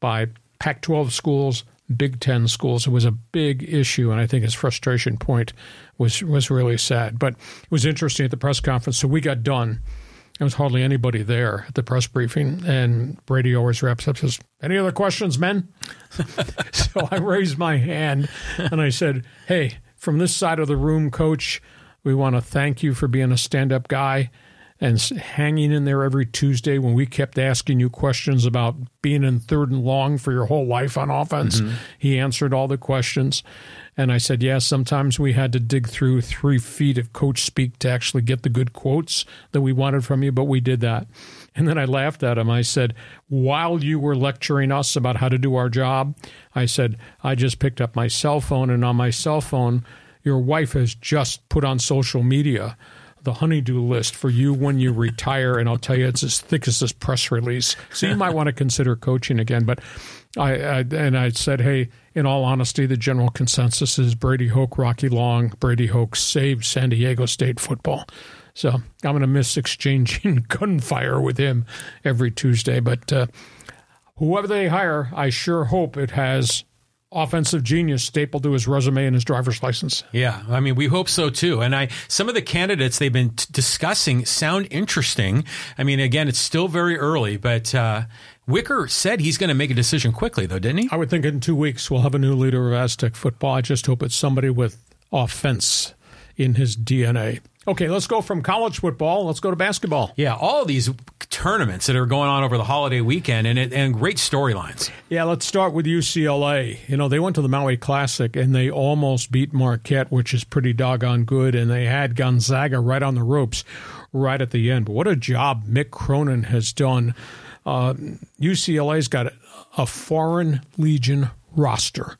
by Pac-12 schools, Big Ten schools. It was a big issue, and I think his frustration point was really sad. But it was interesting at the press conference. So we got done. There was hardly anybody there at the press briefing, and Brady always wraps up and says, "Any other questions, men?" So I raised my hand, and I said, "Hey, from this side of the room, Coach, we want to thank you for being a stand-up guy and hanging in there every Tuesday when we kept asking you questions about being in third and long for your whole life on offense." Mm-hmm. He answered all the questions. And I said, yeah, sometimes we had to dig through 3 feet of coach speak to actually get the good quotes that we wanted from you, but we did that. And then I laughed at him. I said, while you were lecturing us about how to do our job, I said, I just picked up my cell phone, and on my cell phone, your wife has just put on social media the honey-do list for you when you retire, and I'll tell you, it's as thick as this press release. So you might want to consider coaching again. But I said, hey, in all honesty, the general consensus is Brady Hoke, Rocky Long. Brady Hoke saved San Diego State football. So I'm going to miss exchanging gunfire with him every Tuesday. But whoever they hire, I sure hope it has offensive genius stapled to his resume and his driver's license. Yeah, I mean, we hope so too. And some of the candidates they've been discussing sound interesting. I mean, again, it's still very early, but Wicker said he's going to make a decision quickly, though, didn't he? I would think in 2 weeks we'll have a new leader of Aztec football. I just hope it's somebody with offense in his DNA. Okay, let's go from college football. Let's go to basketball. Yeah, all these tournaments that are going on over the holiday weekend and great storylines. Yeah, let's start with UCLA. You know, they went to the Maui Classic and they almost beat Marquette, which is pretty doggone good, and they had Gonzaga right on the ropes right at the end. But what a job Mick Cronin has done. UCLA's got a Foreign Legion roster.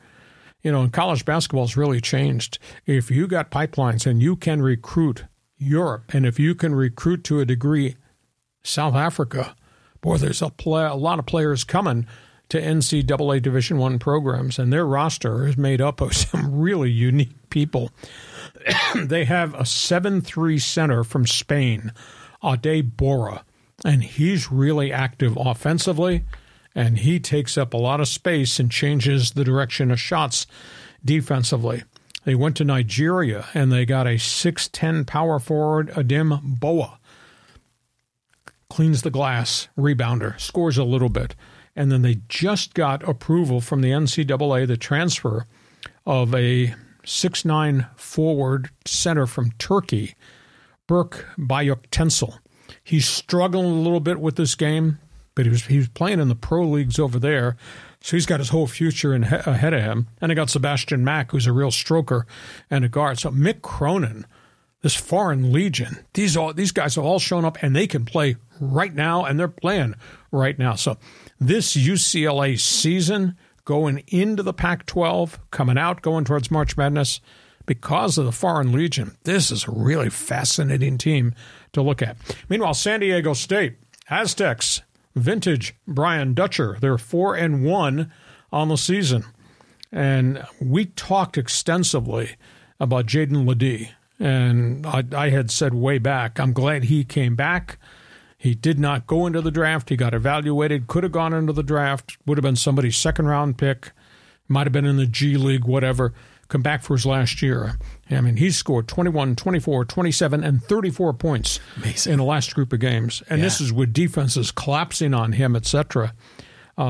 You know, and college basketball's really changed. If you got pipelines and you can recruit Europe, and if you can recruit to a degree South Africa, boy, there's a lot of players coming to NCAA Division I programs, and their roster is made up of some really unique people. They have a 7'3" center from Spain, A.J. Preller, and he's really active offensively, and he takes up a lot of space and changes the direction of shots defensively. They went to Nigeria, and they got a 6'10" power forward, Adem Boa. Cleans the glass, rebounder, scores a little bit. And then they just got approval from the NCAA, the transfer of a 6'9" forward center from Turkey, Burk Bayoktensil. He's struggling a little bit with this game, but he was playing in the pro leagues over there, so he's got his whole future ahead of him. And they got Sebastian Mack, who's a real stroker and a guard. So Mick Cronin, this Foreign Legion, these guys have all shown up, and they can play right now, and they're playing right now. So this UCLA season, going into the Pac-12, coming out, going towards March Madness, because of the Foreign Legion, this is a really fascinating team to look at. Meanwhile, San Diego State, Aztecs, vintage Brian Dutcher. They're 4-1 on the season. And we talked extensively about Jaden Ledee. And I had said way back, I'm glad he came back. He did not go into the draft. He got evaluated, could have gone into the draft, would have been somebody's second-round pick, might have been in the G League, whatever. Come back for his last year. I mean, he scored 21, 24, 27, and 34 points. Amazing. In the last group of games. And This is with defenses collapsing on him, et cetera.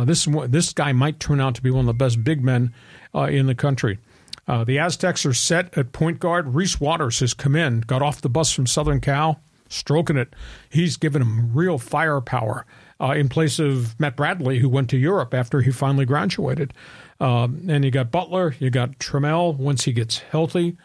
This guy might turn out to be one of the best big men in the country. The Aztecs are set at point guard. Reese Waters has come in, got off the bus from Southern Cal, stroking it. He's given him real firepower in place of Matt Bradley, who went to Europe after he finally graduated. And you got Butler, you got Trammell once he gets healthy.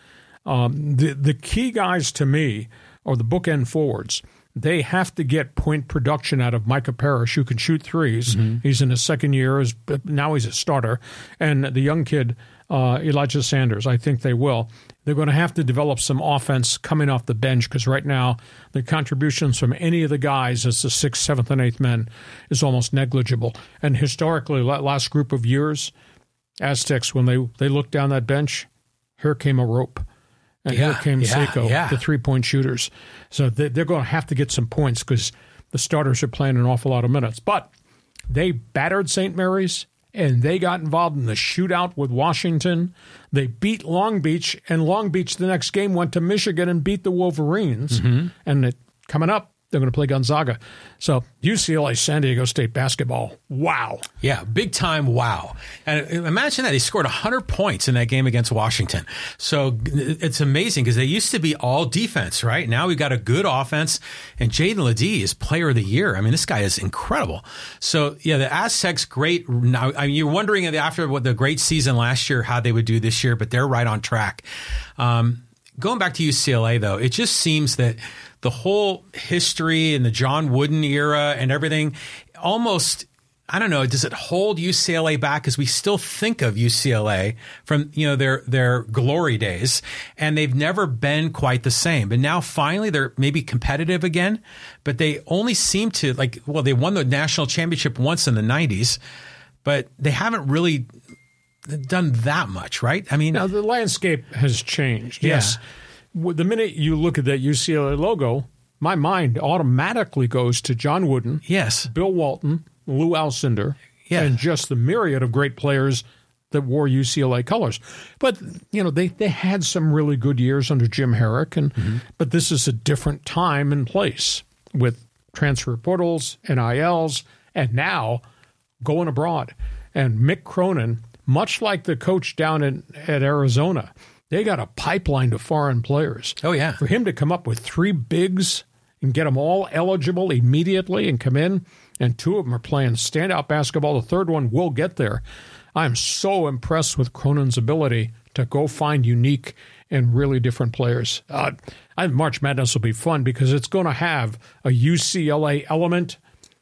The key guys to me are the bookend forwards. They have to get point production out of Micah Parrish, who can shoot threes. Mm-hmm. He's in his second year. Now he's a starter. And the young kid, Elijah Sanders, I think they will. They're going to have to develop some offense coming off the bench, because right now the contributions from any of the guys as the 6th, 7th, and 8th men is almost negligible. And historically, last group of years, Aztecs, when they looked down that bench, here came a rope. And here came Seiko, the three-point shooters. So they're going to have to get some points, because the starters are playing an awful lot of minutes. But they battered St. Mary's, and they got involved in the shootout with Washington. They beat Long Beach, and Long Beach the next game went to Michigan and beat the Wolverines. Mm-hmm. And coming up, they're going to play Gonzaga. So UCLA, San Diego State basketball. Wow. Yeah, big time wow. And imagine that. He scored 100 points in that game against Washington. So it's amazing, because they used to be all defense, right? Now we've got a good offense, and Jaden Ledee is player of the year. I mean, this guy is incredible. So, yeah, the Aztecs, great. Now, I mean, you're wondering after what the great season last year, how they would do this year, but they're right on track. Going back to UCLA, though, it just seems that the whole history and the John Wooden era and everything almost, I don't know, does it hold UCLA back? Because we still think of UCLA from, you know, their glory days, and they've never been quite the same. But now finally they're maybe competitive again, but they only seem to, like, well, they won the national championship once in the 90s. but they haven't really done that much, right? I mean, now the landscape has changed. Yeah. Yes. The minute you look at that UCLA logo, my mind automatically goes to John Wooden, yes, Bill Walton, Lou Alcindor, yeah, and just the myriad of great players that wore UCLA colors. But, you know, they had some really good years under Jim Herrick, and mm-hmm. but this is a different time and place with transfer portals, NILs, and now going abroad. And Mick Cronin, much like the coach down at Arizona, they got a pipeline to foreign players. Oh, yeah. For him to come up with three bigs and get them all eligible immediately and come in, and two of them are playing standout basketball. The third one will get there. I'm so impressed with Cronin's ability to go find unique and really different players. I think March Madness will be fun because it's going to have a UCLA element.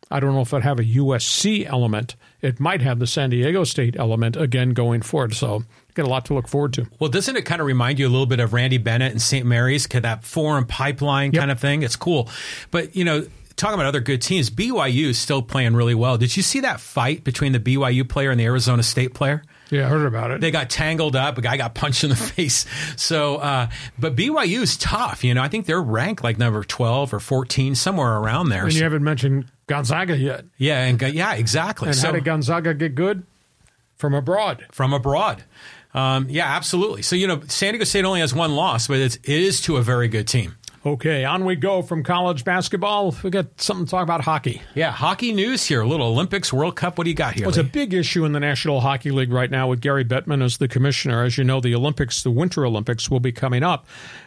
I don't know if it'll have a USC element. It might have the San Diego State element again going forward. So got a lot to look forward to. Well, doesn't it kind of remind you a little bit of Randy Bennett and St. Mary's, that foreign pipeline kind of thing? It's cool. But, you know, talking about other good teams, BYU is still playing really well. Did you see that fight between the BYU player and the Arizona State player? Yeah, I heard about it. They got tangled up. A guy got punched in the face. So, but BYU is tough. You know, I think they're ranked like number 12 or 14, somewhere around there. And you haven't mentioned Gonzaga yet. Yeah, and yeah, exactly. And so, how did Gonzaga get good? From abroad. From abroad. Yeah, absolutely. So, you know, San Diego State only has one loss, but it is to a very good team. Okay, on we go from college basketball. We got something to talk about hockey. Yeah, hockey news here. A little Olympics, World Cup. What do you got here? Well, it's a big issue in the National Hockey League right now with Gary Bettman as the commissioner. As you know, the Olympics, the Winter Olympics, will be coming up,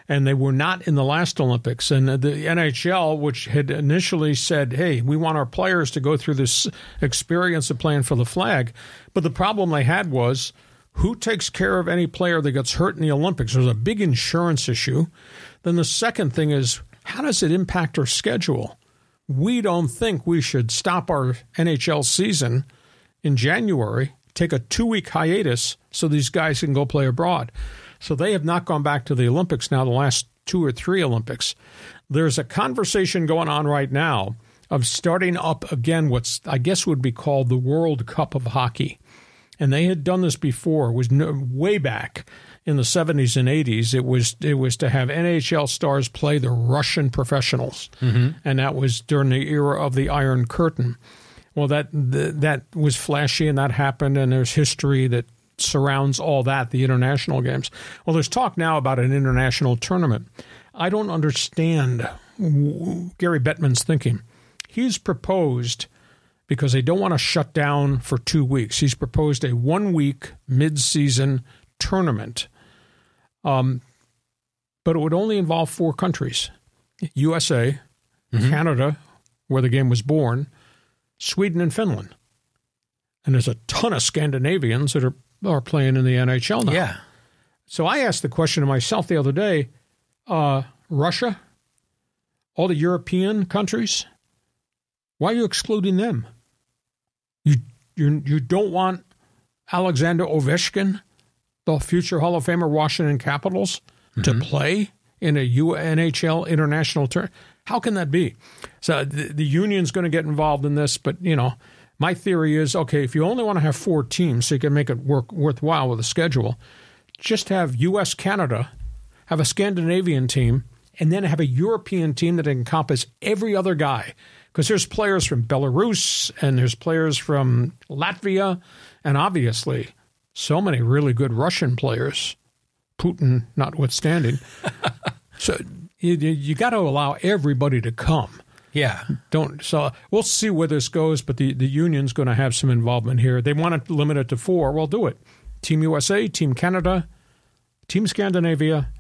and they were not in the last Olympics. And the NHL, which had initially said, hey, we want our players to go through this experience of playing for the flag, but the problem they had was, who takes care of any player that gets hurt in the Olympics? There's a big insurance issue. Then the second thing is, how does it impact our schedule? We don't think we should stop our NHL season in January, take a 2-week hiatus so these guys can go play abroad. So they have not gone back to the Olympics now, the last 2 or 3 Olympics. There's a conversation going on right now of starting up again what's, I guess, would be called the World Cup of Hockey. And they had done this before. It was way back in the 70s and 80s. It was to have NHL stars play the Russian professionals, mm-hmm. and that was during the era of the Iron Curtain. Well, that was flashy, and that happened, and there's history that surrounds all that, the international games. Well, there's talk now about an international tournament. I don't understand Gary Bettman's thinking. He's proposed, because they don't want to shut down for 2 weeks, he's proposed a 1-week mid-season tournament. But it would only involve 4 countries: USA, mm-hmm. Canada, where the game was born, Sweden, and Finland. And there's a ton of Scandinavians that are playing in the NHL now. Yeah. So I asked the question to myself the other day, Russia, all the European countries, why are you excluding them? You don't want Alexander Ovechkin, the future Hall of Famer Washington Capitals, mm-hmm. to play in a NHL international tournament? How can that be? So the union's going to get involved in this, but, you know, my theory is, okay, if you only want to have 4 teams so you can make it worthwhile with a schedule, just have U.S., Canada, have a Scandinavian team, and then have a European team that encompasses every other guy. Because there's players from Belarus, and there's players from Latvia, and obviously so many really good Russian players, Putin notwithstanding. So you got to allow everybody to come. Yeah. So we'll see where this goes, but the union's going to have some involvement here. They want to limit it to 4. Well, do it. Team USA, Team Canada, Team Scandinavia,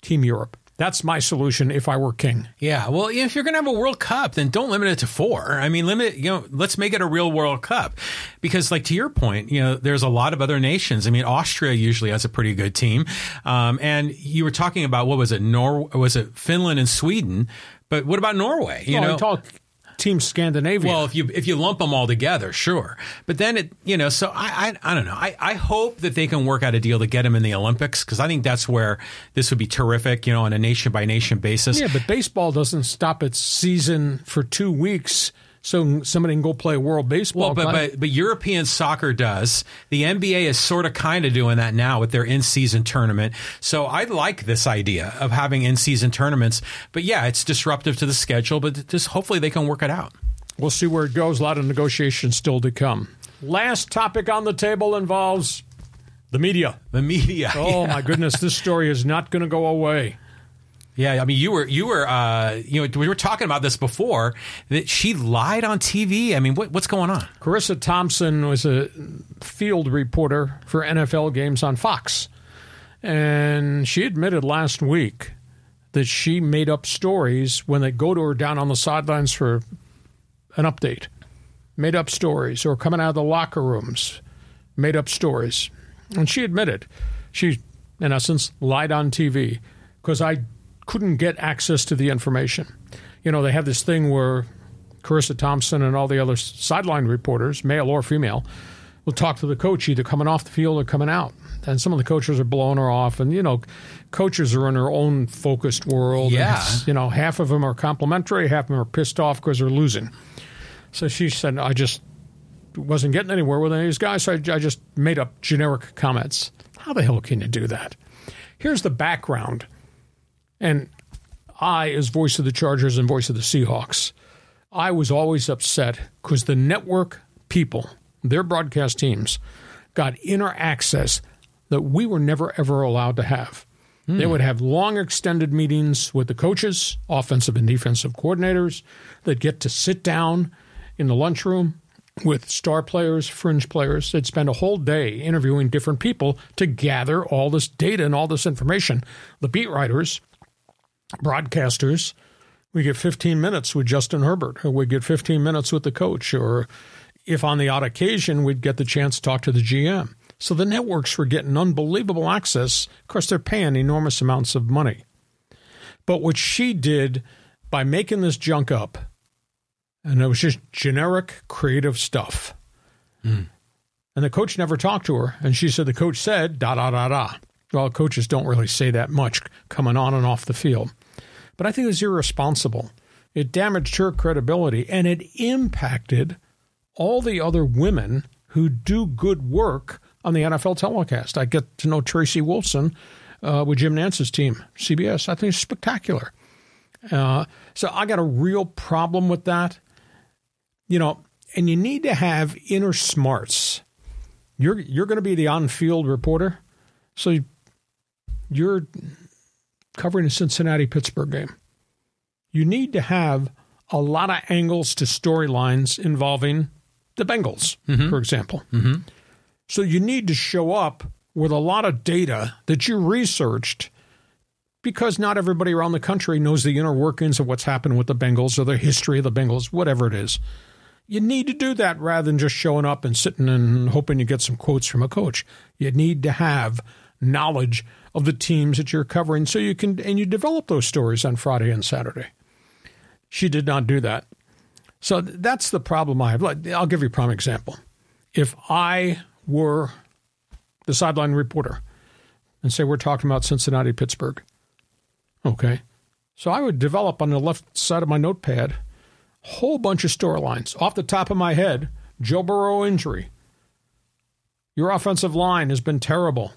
Team Europe. That's my solution if I were king. Yeah, well, if you're going to have a World Cup, then don't limit it to 4. I mean, let's make it a real World Cup. Because, like, to your point, you know, there's a lot of other nations. I mean, Austria usually has a pretty good team. And you were talking about, what was it, Finland and Sweden? But what about Norway? You know, Team Scandinavia. Well, if you lump them all together, sure. But then I don't know. I hope that they can work out a deal to get them in the Olympics, because I think that's where this would be terrific, you know, on a nation by nation basis. Yeah, but baseball doesn't stop its season for 2 weeks so somebody can go play World Baseball. Well, but European soccer does. The NBA is sort of kind of doing that now with their in-season tournament. So I like this idea of having in-season tournaments. But yeah, it's disruptive to the schedule, but just hopefully they can work it out. We'll see where it goes. A lot of negotiations still to come. Last topic on the table involves the media. The media. Oh, yeah. My goodness. This story is not going to go away. Yeah, I mean, we were talking about this before, that she lied on TV. I mean, what's going on? Carissa Thompson was a field reporter for NFL games on Fox, and she admitted last week that she made up stories when they go to her down on the sidelines for an update. Made up stories, or coming out of the locker rooms, made up stories. And she admitted she, in essence, lied on TV, because I couldn't get access to the information. You know, they have this thing where Carissa Thompson and all the other sideline reporters, male or female, will talk to the coach either coming off the field or coming out. And some of the coaches are blowing her off. And, you know, coaches are in their own focused world. Yeah. And, you know, half of them are complimentary, half of them are pissed off because they're losing. So she said, I just wasn't getting anywhere with any of these guys, so I just made up generic comments. How the hell can you do that? Here's the background. And I, as voice of the Chargers and voice of the Seahawks, I was always upset because the network people, their broadcast teams, got inner access that we were never, ever allowed to have. Mm. They would have long, extended meetings with the coaches, offensive and defensive coordinators, that get to sit down in the lunchroom with star players, fringe players. They'd spend a whole day interviewing different people to gather all this data and all this information. The beat writers, broadcasters, we get 15 minutes with Justin Herbert, or we get 15 minutes with the coach, or if on the odd occasion we'd get the chance to talk to the GM. So the networks were getting unbelievable access. Of course, they're paying enormous amounts of money. But what she did by making this junk up, and it was just generic creative stuff, and the coach never talked to her, and she said the coach said da-da-da-da. Well, coaches don't really say that much coming on and off the field. But I think it was irresponsible. It damaged her credibility, and it impacted all the other women who do good work on the NFL telecast. I get to know Tracy Wolfson with Jim Nance's team, CBS. I think it's spectacular. So I got a real problem with that. You know, and you need to have inner smarts. You're going to be the on-field reporter, so you're covering a Cincinnati-Pittsburgh game. You need to have a lot of angles to storylines involving the Bengals, for example. Mm-hmm. So you need to show up with a lot of data that you researched, because not everybody around the country knows the inner workings of what's happened with the Bengals or the history of the Bengals, whatever it is. You need to do that rather than just showing up and sitting and hoping you get some quotes from a coach. You need to have knowledge of the teams that you're covering, so you can, and you develop those stories on Friday and Saturday. She did not do that. So that's the problem I have. I'll give you a prime example. If I were the sideline reporter and say we're talking about Cincinnati-Pittsburgh, okay, so I would develop on the left side of my notepad a whole bunch of storylines. Off the top of my head, Joe Burrow injury. Your offensive line has been terrible.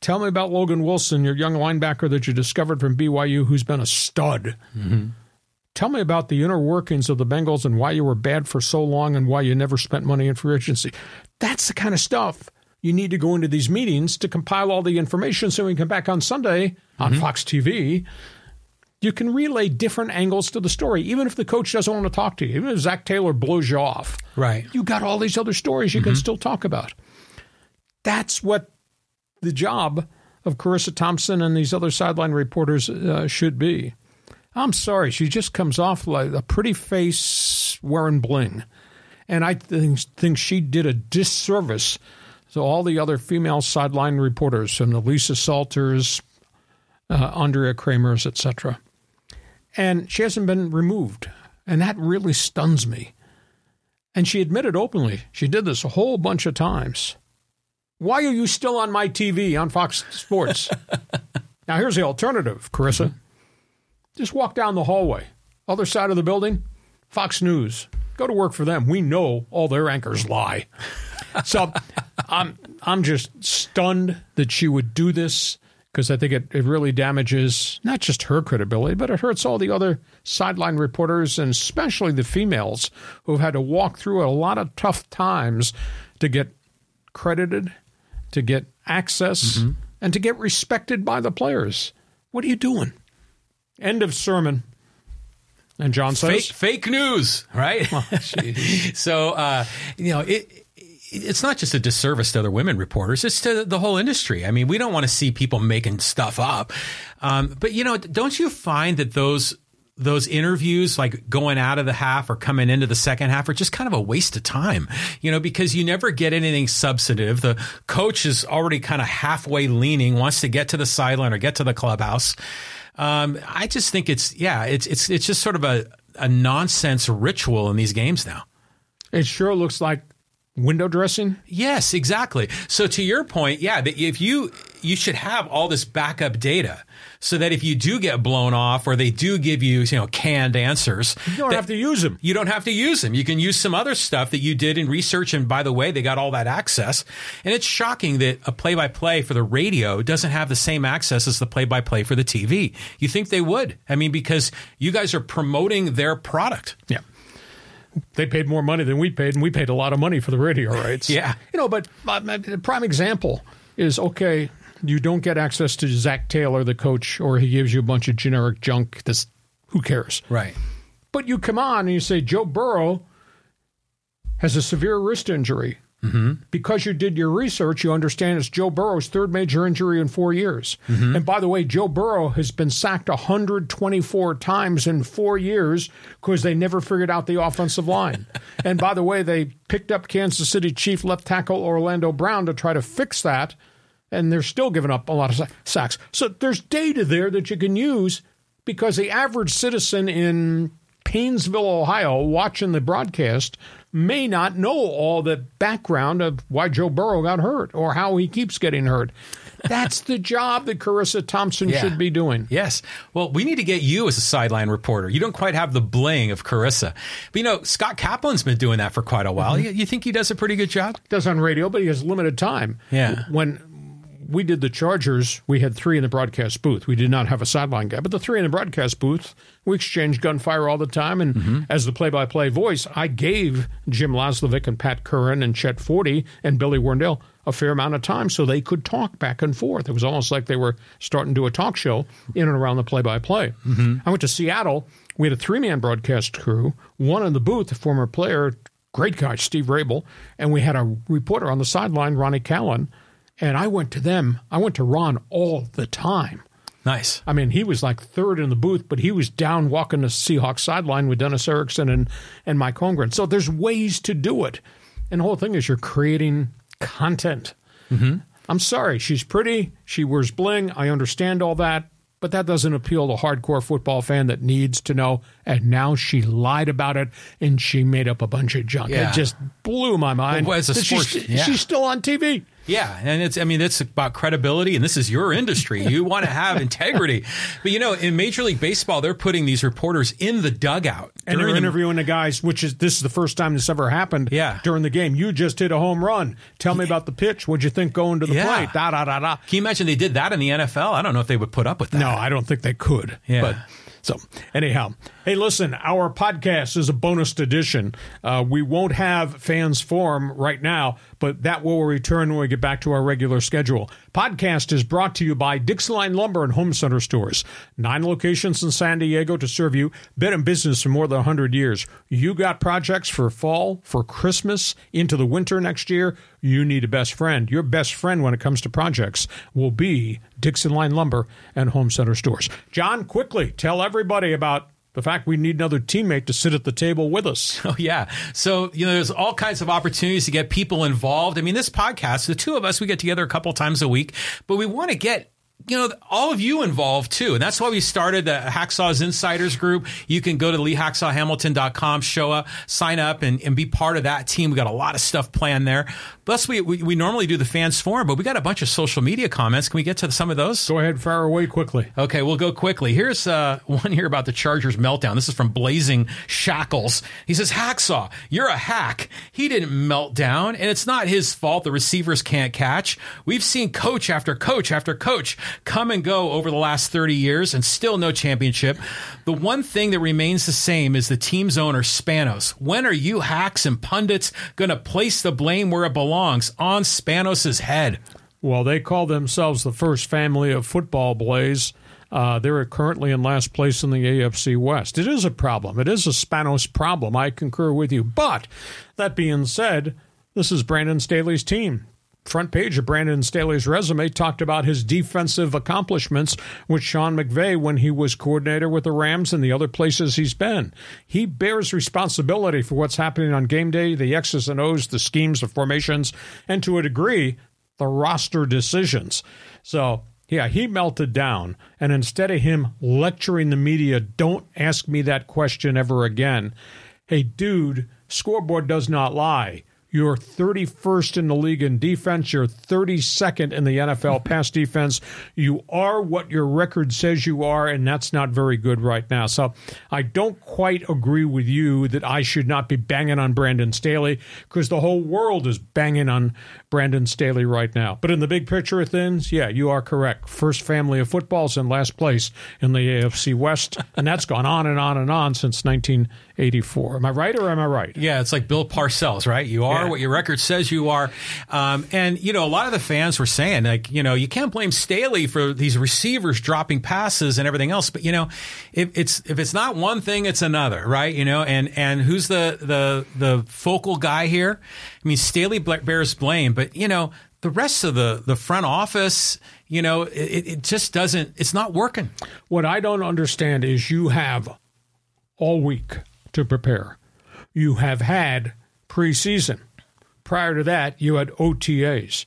Tell me about Logan Wilson, your young linebacker that you discovered from BYU, who's been a stud. Mm-hmm. Tell me about the inner workings of the Bengals and why you were bad for so long and why you never spent money in free agency. That's the kind of stuff you need to go into these meetings to compile all the information so we can come back on Sunday on Fox TV. You can relay different angles to the story, even if the coach doesn't want to talk to you. Even if Zach Taylor blows you off. Right. You got all these other stories you can still talk about. That's what the job of Carissa Thompson and these other sideline reporters should be. I'm sorry, she just comes off like a pretty face wearing bling. And I think she did a disservice to all the other female sideline reporters, from the Lisa Salters, Andrea Kramers, etc. And she hasn't been removed. And that really stuns me. And she admitted openly she did this a whole bunch of times. Why are you still on my TV on Fox Sports? Now, here's the alternative, Carissa. Just walk down the hallway, other side of the building, Fox News. Go to work for them. We know all their anchors lie. So I'm just stunned that she would do this, because I think it really damages not just her credibility, but it hurts all the other sideline reporters, and especially the females who've had to walk through a lot of tough times to get credited, to get access, mm-hmm. and to get respected by the players. What are you doing? End of sermon. And John says? Fake news, right? Oh, so, it's not just a disservice to other women reporters. It's to the whole industry. I mean, we don't want to see people making stuff up. But, don't you find that those interviews, like going out of the half or coming into the second half, are just kind of a waste of time, because you never get anything substantive. The coach is already kind of halfway leaning, wants to get to the sideline or get to the clubhouse. I just think it's just sort of a nonsense ritual in these games now. It sure looks like window dressing. Yes, exactly. So to your point, if you should have all this backup data, so that if you do get blown off or they do give you, canned answers, you don't have to use them. You don't have to use them. You can use some other stuff that you did in research. And by the way, they got all that access. And it's shocking that a play-by-play for the radio doesn't have the same access as the play-by-play for the TV. You think they would? I mean, because you guys are promoting their product. Yeah. They paid more money than we paid, and we paid a lot of money for the radio rights. Yeah. But a prime example is, okay, you don't get access to Zach Taylor, the coach, or he gives you a bunch of generic junk. Who cares? Right. But you come on and you say, Joe Burrow has a severe wrist injury. Mm-hmm. Because you did your research, you understand it's Joe Burrow's third major injury in 4 years. Mm-hmm. And by the way, Joe Burrow has been sacked 124 times in 4 years because they never figured out the offensive line. And by the way, they picked up Kansas City Chief left tackle Orlando Brown to try to fix that, and they're still giving up a lot of sacks. So there's data there that you can use, because the average citizen in Painesville, Ohio, watching the broadcast may not know all the background of why Joe Burrow got hurt or how he keeps getting hurt. That's the job that Carissa Thompson should be doing. Yes. Well, we need to get you as a sideline reporter. You don't quite have the bling of Carissa. But, Scott Kaplan's been doing that for quite a while. Mm-hmm. You think he does a pretty good job? He does on radio, but he has limited time. Yeah. When we did the Chargers, we had three in the broadcast booth. We did not have a sideline guy, but the three in the broadcast booth, we exchanged gunfire all the time. And mm-hmm. as the play-by-play voice, I gave Jim Laslevic and Pat Curran and Chet Forty and Billy Warndell a fair amount of time so they could talk back and forth. It was almost like they were starting to do a talk show in and around the play-by-play. Mm-hmm. I went to Seattle. We had a three-man broadcast crew, one in the booth, a former player, great guy, Steve Rabel, and we had a reporter on the sideline, Ronnie Callan. And I went to them. I went to Ron all the time. Nice. I mean, he was like third in the booth, but he was down walking the Seahawks sideline with Dennis Erickson and Mike Holmgren. So there's ways to do it. And the whole thing is you're creating content. Mm-hmm. I'm sorry. She's pretty. She wears bling. I understand all that. But that doesn't appeal to a hardcore football fan that needs to know. And now she lied about it, and she made up a bunch of junk. Yeah. It just blew my mind. Well, as a sports, she's still on TV. Yeah, and it's about credibility, and this is your industry. You want to have integrity. But, in Major League Baseball, they're putting these reporters in the dugout. And they're interviewing the guys, which is, this is the first time this ever happened during the game. You just hit a home run. Tell me about the pitch. What'd you think going to the plate? Da, da, da, da. Can you imagine they did that in the NFL? I don't know if they would put up with that. No, I don't think they could. Yeah. But, so, anyhow, hey, listen, our podcast is a bonus edition. We won't have Fans Forum right now, but that will return when we get back to our regular schedule. Podcast is brought to you by Dixieline Lumber and Home Center stores. 9 locations in San Diego to serve you. Been in business for more than 100 years. You got projects for fall, for Christmas, into the winter next year. You need a best friend. Your best friend when it comes to projects will be Dixieline Lumber and Home Center stores. John, quickly tell everybody about the fact we need another teammate to sit at the table with us. Oh, yeah. So, there's all kinds of opportunities to get people involved. I mean, this podcast, the two of us, we get together a couple times a week, but we want to get you know, all of you involved too. And that's why we started the Hacksaw's Insiders Group. You can go to LeeHacksawHamilton.com, show up, sign up, and be part of that team. We got a lot of stuff planned there. Plus, we normally do the Fans Forum, but we got a bunch of social media comments. Can we get to some of those? Go ahead, fire away quickly. Okay, we'll go quickly. Here's one here about the Chargers meltdown. This is from Blazing Shackles. He says, Hacksaw, you're a hack. He didn't melt down, and it's not his fault the receivers can't catch. We've seen coach after coach after coach come and go over the last 30 years and still no championship. The one thing that remains the same is the team's owner, Spanos. When are you hacks and pundits going to place the blame where it belongs, on Spanos' head? Well, they call themselves the first family of football, Blaze. They're currently in last place in the AFC West. It is a problem. It is a Spanos problem. I concur with you. But that being said, this is Brandon Staley's team. Front page of Brandon Staley's resume talked about his defensive accomplishments with Sean McVay when he was coordinator with the Rams and the other places he's been. He bears responsibility for what's happening on game day, the X's and O's, the schemes, the formations, and to a degree, the roster decisions. So, yeah, he melted down. And instead of him lecturing the media, don't ask me that question ever again. Hey, dude, scoreboard does not lie. You're 31st in the league in defense. You're 32nd in the NFL pass defense. You are what your record says you are, and that's not very good right now. So I don't quite agree with you that I should not be banging on Brandon Staley, because the whole world is banging on Brandon Staley right now. But in the big picture of things, yeah, you are correct. First family of football's in last place in the AFC West, and that's gone on and on and on since 1984. Am I right or am I right? Yeah, it's like Bill Parcells, right? You are what your record says you are. And, you know, a lot of the fans were saying, like, you know, you can't blame Staley for these receivers dropping passes and everything else. But, you know, if it's not one thing, it's another, right? You know, and who's the focal guy here? I mean, Staley bears blame, but, you know, the rest of the front office, you know, it just doesn't, it's not working. What I don't understand is you have all week to prepare. You have had preseason. Prior to that, you had OTAs.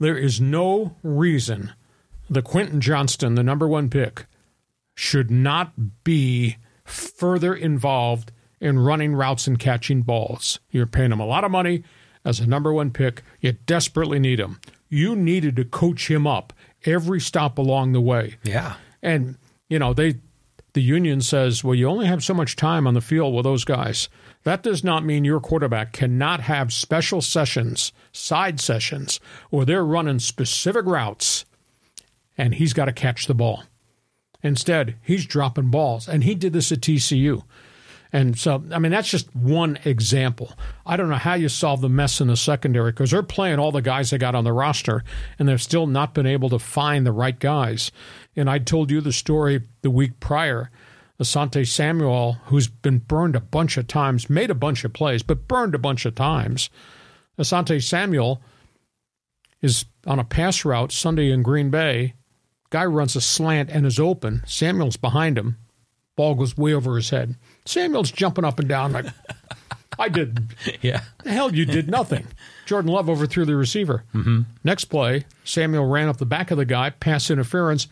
There is no reason the Quentin Johnston, the number one pick, should not be further involved in running routes and catching balls. You're paying him a lot of money as a number one pick. You desperately need him. You needed to coach him up every stop along the way. Yeah. And, you know, the union says, well, you only have so much time on the field with those guys. That does not mean your quarterback cannot have special sessions, side sessions, where they're running specific routes, and he's got to catch the ball. Instead, he's dropping balls, and he did this at TCU. And so, I mean, that's just one example. I don't know how you solve the mess in the secondary, because they're playing all the guys they got on the roster, and they've still not been able to find the right guys. And I told you the story the week prior. Asante Samuel, who's been burned a bunch of times, made a bunch of plays, but burned a bunch of times. Asante Samuel is on a pass route Sunday in Green Bay. Guy runs a slant and is open. Samuel's behind him. Ball goes way over his head. Samuel's jumping up and down like, I did. Yeah. The hell, you did nothing. Jordan Love overthrew the receiver. Mm-hmm. Next play, Samuel ran up the back of the guy, pass interference,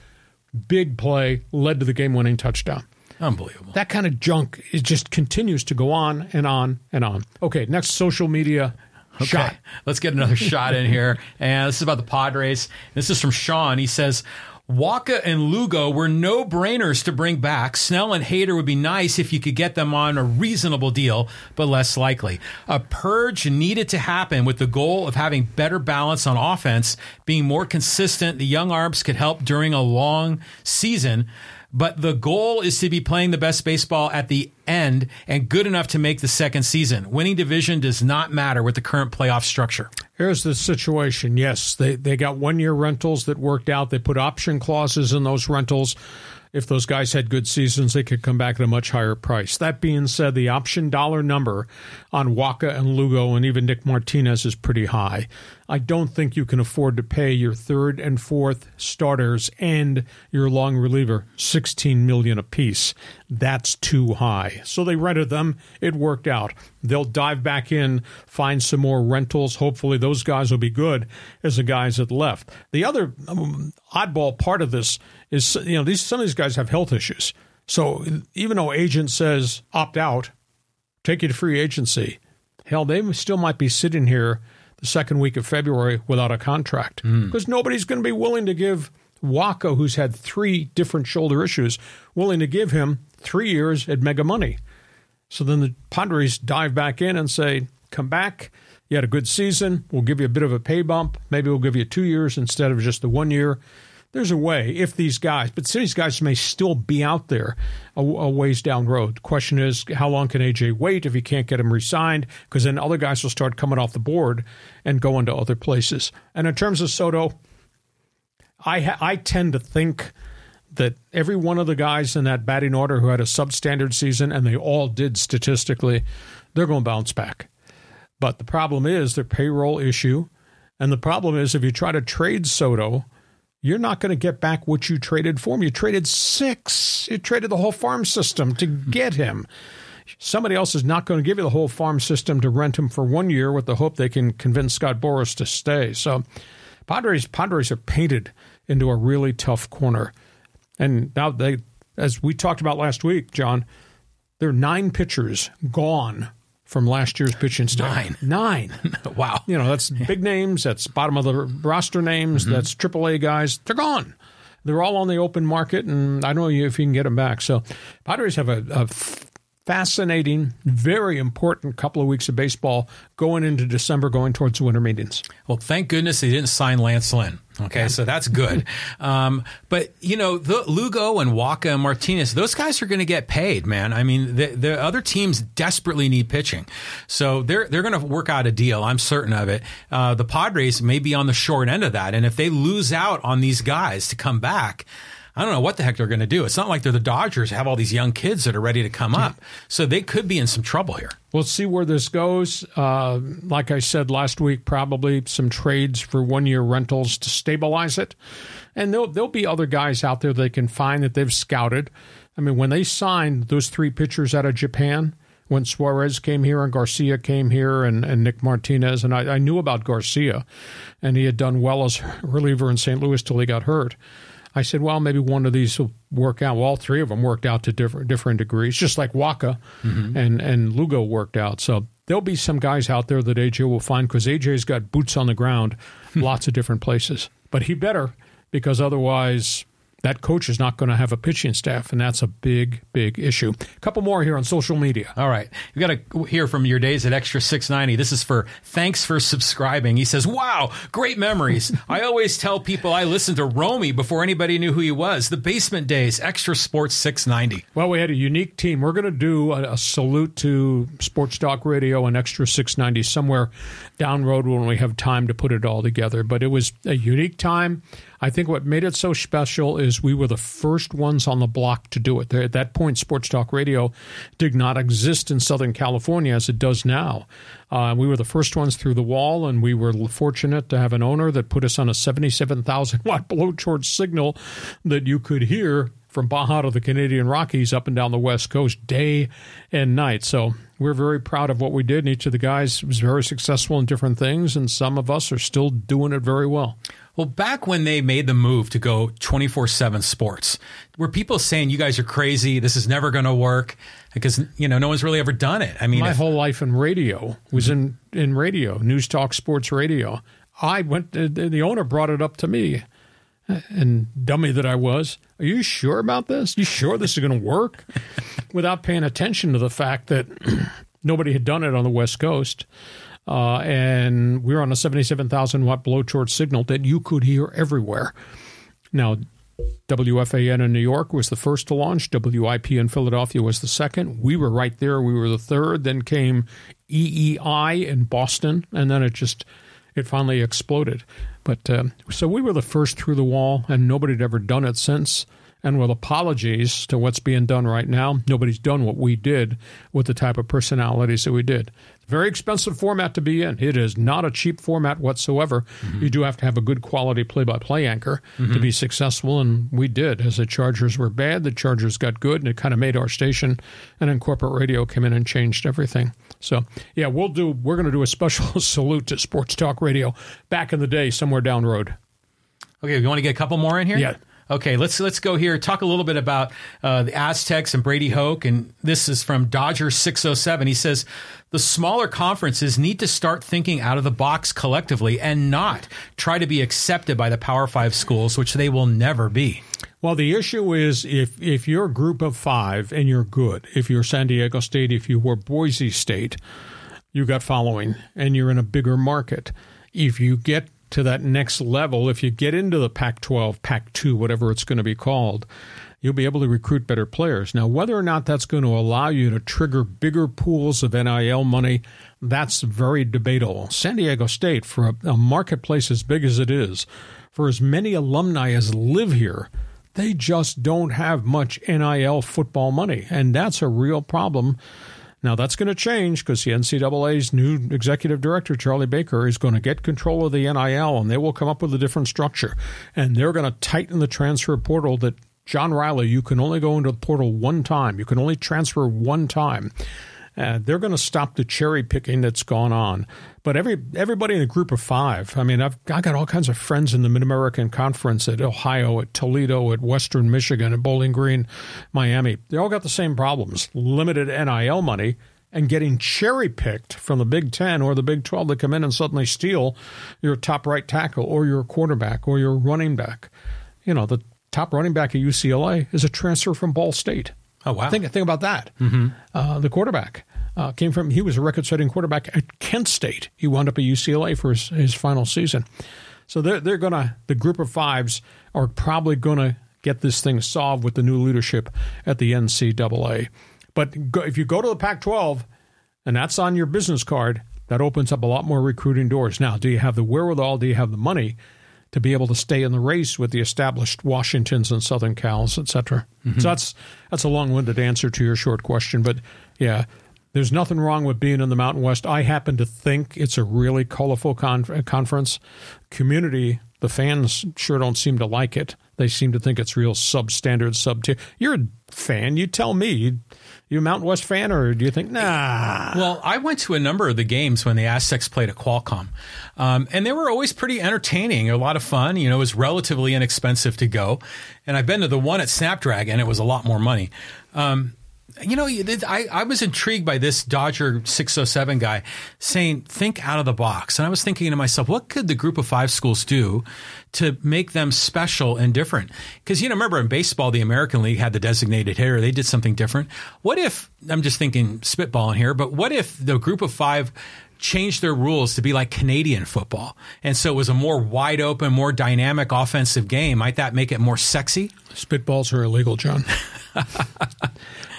big play, led to the game-winning touchdown. Unbelievable. That kind of junk, it just continues to go on and on and on. Okay, next social media shot. Let's get another shot in here. And this is about the Padres. This is from Sean. He says, Waka and Lugo were no-brainers to bring back. Snell and Hader would be nice if you could get them on a reasonable deal, but less likely. A purge needed to happen with the goal of having better balance on offense, being more consistent. The young arms could help during a long season, but the goal is to be playing the best baseball at the end and good enough to make the second season. Winning division does not matter with the current playoff structure. Here's the situation. Yes, they got one-year rentals that worked out. They put option clauses in those rentals. If those guys had good seasons, they could come back at a much higher price. That being said, the option dollar number on Waka and Lugo and even Nick Martinez is pretty high. I don't think you can afford to pay your third and fourth starters and your long reliever $16 million apiece. That's too high. So they rented them. It worked out. They'll dive back in, find some more rentals. Hopefully those guys will be good as the guys that left. The other oddball part of this is, you know, these some of these guys have health issues. So even though agent says opt out, take you to free agency, hell, they still might be sitting here the second week of February without a contract because nobody's going to be willing to give Waka, who's had three different shoulder issues, willing to give him 3 years at mega money. So then the Padres dive back in and say, come back. You had a good season. We'll give you a bit of a pay bump. Maybe we'll give you 2 years instead of just the 1 year. There's a way if these guys, but these guys may still be out there a ways down the road. The question is, how long can AJ wait if you can't get him re-signed? Because then other guys will start coming off the board and going to other places. And in terms of Soto, I tend to think that every one of the guys in that batting order who had a substandard season, and they all did statistically, they're going to bounce back. But the problem is their payroll issue, and the problem is if you try to trade Soto, you're not going to get back what you traded for him. You traded six. You traded the whole farm system to get him. Somebody else is not going to give you the whole farm system to rent him for 1 year with the hope they can convince Scott Boras to stay. So Padres are painted into a really tough corner. And now they, as we talked about last week, John, there are 9 pitchers gone from last year's pitching staff. Nine. Wow. You know, that's big names. That's bottom of the roster names. Mm-hmm. That's AAA guys. They're gone. They're all on the open market, and I don't know if you can get them back. So Padres have a fascinating, very important couple of weeks of baseball going into December, going towards the winter meetings. Well, thank goodness they didn't sign Lance Lynn. Okay, so that's good. But, you know, Lugo and Waka and Martinez, those guys are going to get paid, man. I mean, the other teams desperately need pitching. So they're going to work out a deal. I'm certain of it. The Padres may be on the short end of that. And if they lose out on these guys to come back, I don't know what the heck they're going to do. It's not like they're the Dodgers, have all these young kids that are ready to come up. So they could be in some trouble here. We'll see where this goes. Like I said last week, probably some trades for one-year rentals to stabilize it. And there'll be other guys out there they can find that they've scouted. I mean, when they signed those 3 pitchers out of Japan, when Suarez came here and Garcia came here and Nick Martinez, and I knew about Garcia, and he had done well as reliever in St. Louis till he got hurt. I said, well, maybe one of these will work out. Well, all 3 of them worked out to different degrees, just like Waka and Lugo worked out. So there'll be some guys out there that AJ will find because AJ's got boots on the ground, lots of different places. But he better, because otherwise that coach is not going to have a pitching staff, and that's a big, big issue. A couple more here on social media. All right. We've got to hear from your days at Extra 690. This is for thanks for subscribing. He says, wow, great memories. I always tell people I listened to Romy before anybody knew who he was. The basement days, Extra Sports 690. Well, we had a unique team. We're going to do a salute to Sports Talk Radio and Extra 690 somewhere down road when we have time to put it all together. But it was a unique time. I think what made it so special is we were the first ones on the block to do it. At that point, Sports Talk Radio did not exist in Southern California as it does now. We were the first ones through the wall, and we were fortunate to have an owner that put us on a 77,000-watt blowtorch signal that you could hear from Baja to the Canadian Rockies up and down the West Coast day and night. So we're very proud of what we did, and each of the guys was very successful in different things, and some of us are still doing it very well. Well, back when they made the move to go 24/7 sports, were people saying, you guys are crazy, this is never going to work? Because, you know, no one's really ever done it. I mean, my whole life in radio was in radio, news talk, sports radio. I went, the owner brought it up to me. And dummy that I was, are you sure about this? You sure this is going to work? Without paying attention to the fact that nobody had done it on the West Coast. And we were on a 77,000-watt blowtorch signal that you could hear everywhere. Now, WFAN in New York was the first to launch. WIP in Philadelphia was the second. We were right there. We were the third. Then came EEI in Boston. And then it finally exploded. But so we were the first through the wall, and nobody had ever done it since. And with apologies to what's being done right now, nobody's done what we did with the type of personalities that we did. Very expensive format to be in. It is not a cheap format whatsoever. Mm-hmm. You do have to have a good quality play-by-play anchor to be successful, and we did. As the Chargers were bad, the Chargers got good, and it kind of made our station, and then corporate radio came in and changed everything. So, yeah, we're going to do a special salute to sports talk radio back in the day somewhere down the road. Okay, we want to get a couple more in here? Yeah. Okay, let's go here. Talk a little bit about the Aztecs and Brady Hoke, and this is from Dodger 607. He says, the smaller conferences need to start thinking out of the box collectively and not try to be accepted by the Power 5 schools, which they will never be. Well, the issue is if you're a group of five and you're good, if you're San Diego State, if you were Boise State, you got following and you're in a bigger market. If you get to that next level, if you get into the Pac-12, Pac-2, whatever it's going to be called, you'll be able to recruit better players. Now, whether or not that's going to allow you to trigger bigger pools of NIL money, that's very debatable. San Diego State, for a marketplace as big as it is, for as many alumni as live here, they just don't have much NIL football money, and that's a real problem. Now, that's going to change because the NCAA's new executive director, Charlie Baker, is going to get control of the NIL, and they will come up with a different structure. And they're going to tighten the transfer portal that, John Riley, you can only go into the portal one time. You can only transfer one time. They're going to stop the cherry picking that's gone on. But everybody in a group of five, I mean, I got all kinds of friends in the Mid-American Conference at Ohio, at Toledo, at Western Michigan, at Bowling Green, Miami. They all got the same problems, limited NIL money and getting cherry-picked from the Big Ten or the Big 12 that come in and suddenly steal your top right tackle or your quarterback or your running back. You know, the top running back at UCLA is a transfer from Ball State. Oh, wow. Think about that. Mm-hmm. The quarterback came from – he was a record-setting quarterback at Kent State. He wound up at UCLA for his final season. So they're going to – the group of fives are probably going to get this thing solved with the new leadership at the NCAA. But if you go to the Pac-12 and that's on your business card, that opens up a lot more recruiting doors. Now, do you have the wherewithal? Do you have the money to be able to stay in the race with the established Washingtons and Southern Cals, et cetera? Mm-hmm. So that's a long-winded answer to your short question. But, yeah, there's nothing wrong with being in the Mountain West. I happen to think it's a really colorful conference. Community, the fans sure don't seem to like it. They seem to think it's real substandard, sub-tier. You're a fan. You tell me. You a Mountain West fan, or do you think, nah? Well, I went to a number of the games when the Aztecs played at Qualcomm, and they were always pretty entertaining, a lot of fun. You know, it was relatively inexpensive to go, and I've been to the one at Snapdragon. It was a lot more money. You know, I was intrigued by this Dodger 607 guy saying, think out of the box. And I was thinking to myself, what could the group of five schools do to make them special and different? Because, you know, remember in baseball, the American League had the designated hitter. They did something different. What if, I'm just thinking spitballing here, but what if the group of five changed their rules to be like Canadian football? And so it was a more wide open, more dynamic offensive game. Might that make it more sexy? Spitballs are illegal, John.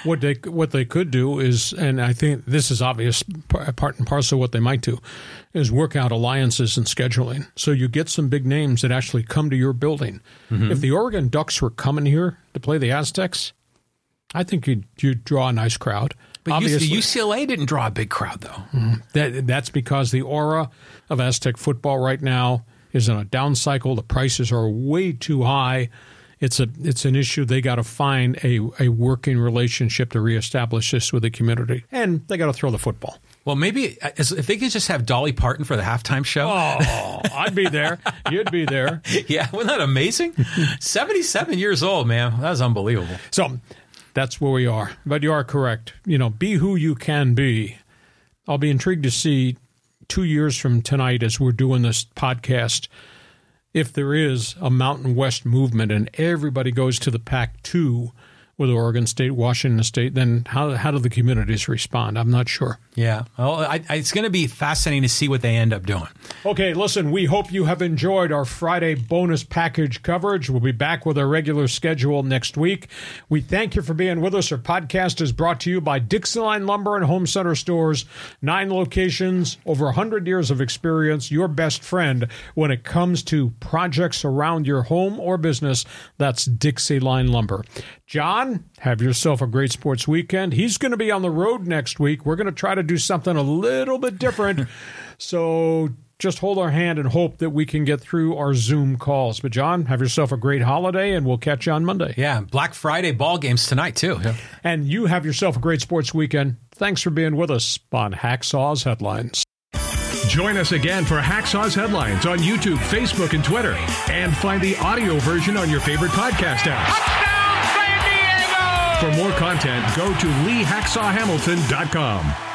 What they could do is, and I think this is obvious, part and parcel what they might do, is work out alliances and scheduling. So you get some big names that actually come to your building. Mm-hmm. If the Oregon Ducks were coming here to play the Aztecs, I think you'd draw a nice crowd. But obviously, UCLA didn't draw a big crowd, though. Mm-hmm. That's because the aura of Aztec football right now is on a down cycle. The prices are way too high. It's an issue. They got to find a working relationship to reestablish this with the community, and they got to throw the football. Well, maybe if they could just have Dolly Parton for the halftime show. Oh, I'd be there. You'd be there. Yeah, wasn't that amazing? 77 years old, man. That was unbelievable. So that's where we are. But you are correct. You know, be who you can be. I'll be intrigued to see 2 years from tonight as we're doing this podcast if there is a Mountain West movement and everybody goes to the Pac-2 with Oregon State, Washington State, then how do the communities respond? I'm not sure. Yeah. Well, it's going to be fascinating to see what they end up doing. Okay, listen, we hope you have enjoyed our Friday bonus package coverage. We'll be back with our regular schedule next week. We thank you for being with us. Our podcast is brought to you by Dixieline Lumber and Home Center Stores, 9 locations, over 100 years of experience, your best friend when it comes to projects around your home or business. That's Dixieline Lumber. John, have yourself a great sports weekend. He's going to be on the road next week. We're going to try to do something a little bit different. So just hold our hand and hope that we can get through our Zoom calls. But, John, have yourself a great holiday, and we'll catch you on Monday. Yeah, Black Friday ball games tonight, too. Yeah. And you have yourself a great sports weekend. Thanks for being with us on Hacksaw's Headlines. Join us again for Hacksaw's Headlines on YouTube, Facebook, and Twitter. And find the audio version on your favorite podcast app. For more content, go to LeeHacksawHamilton.com.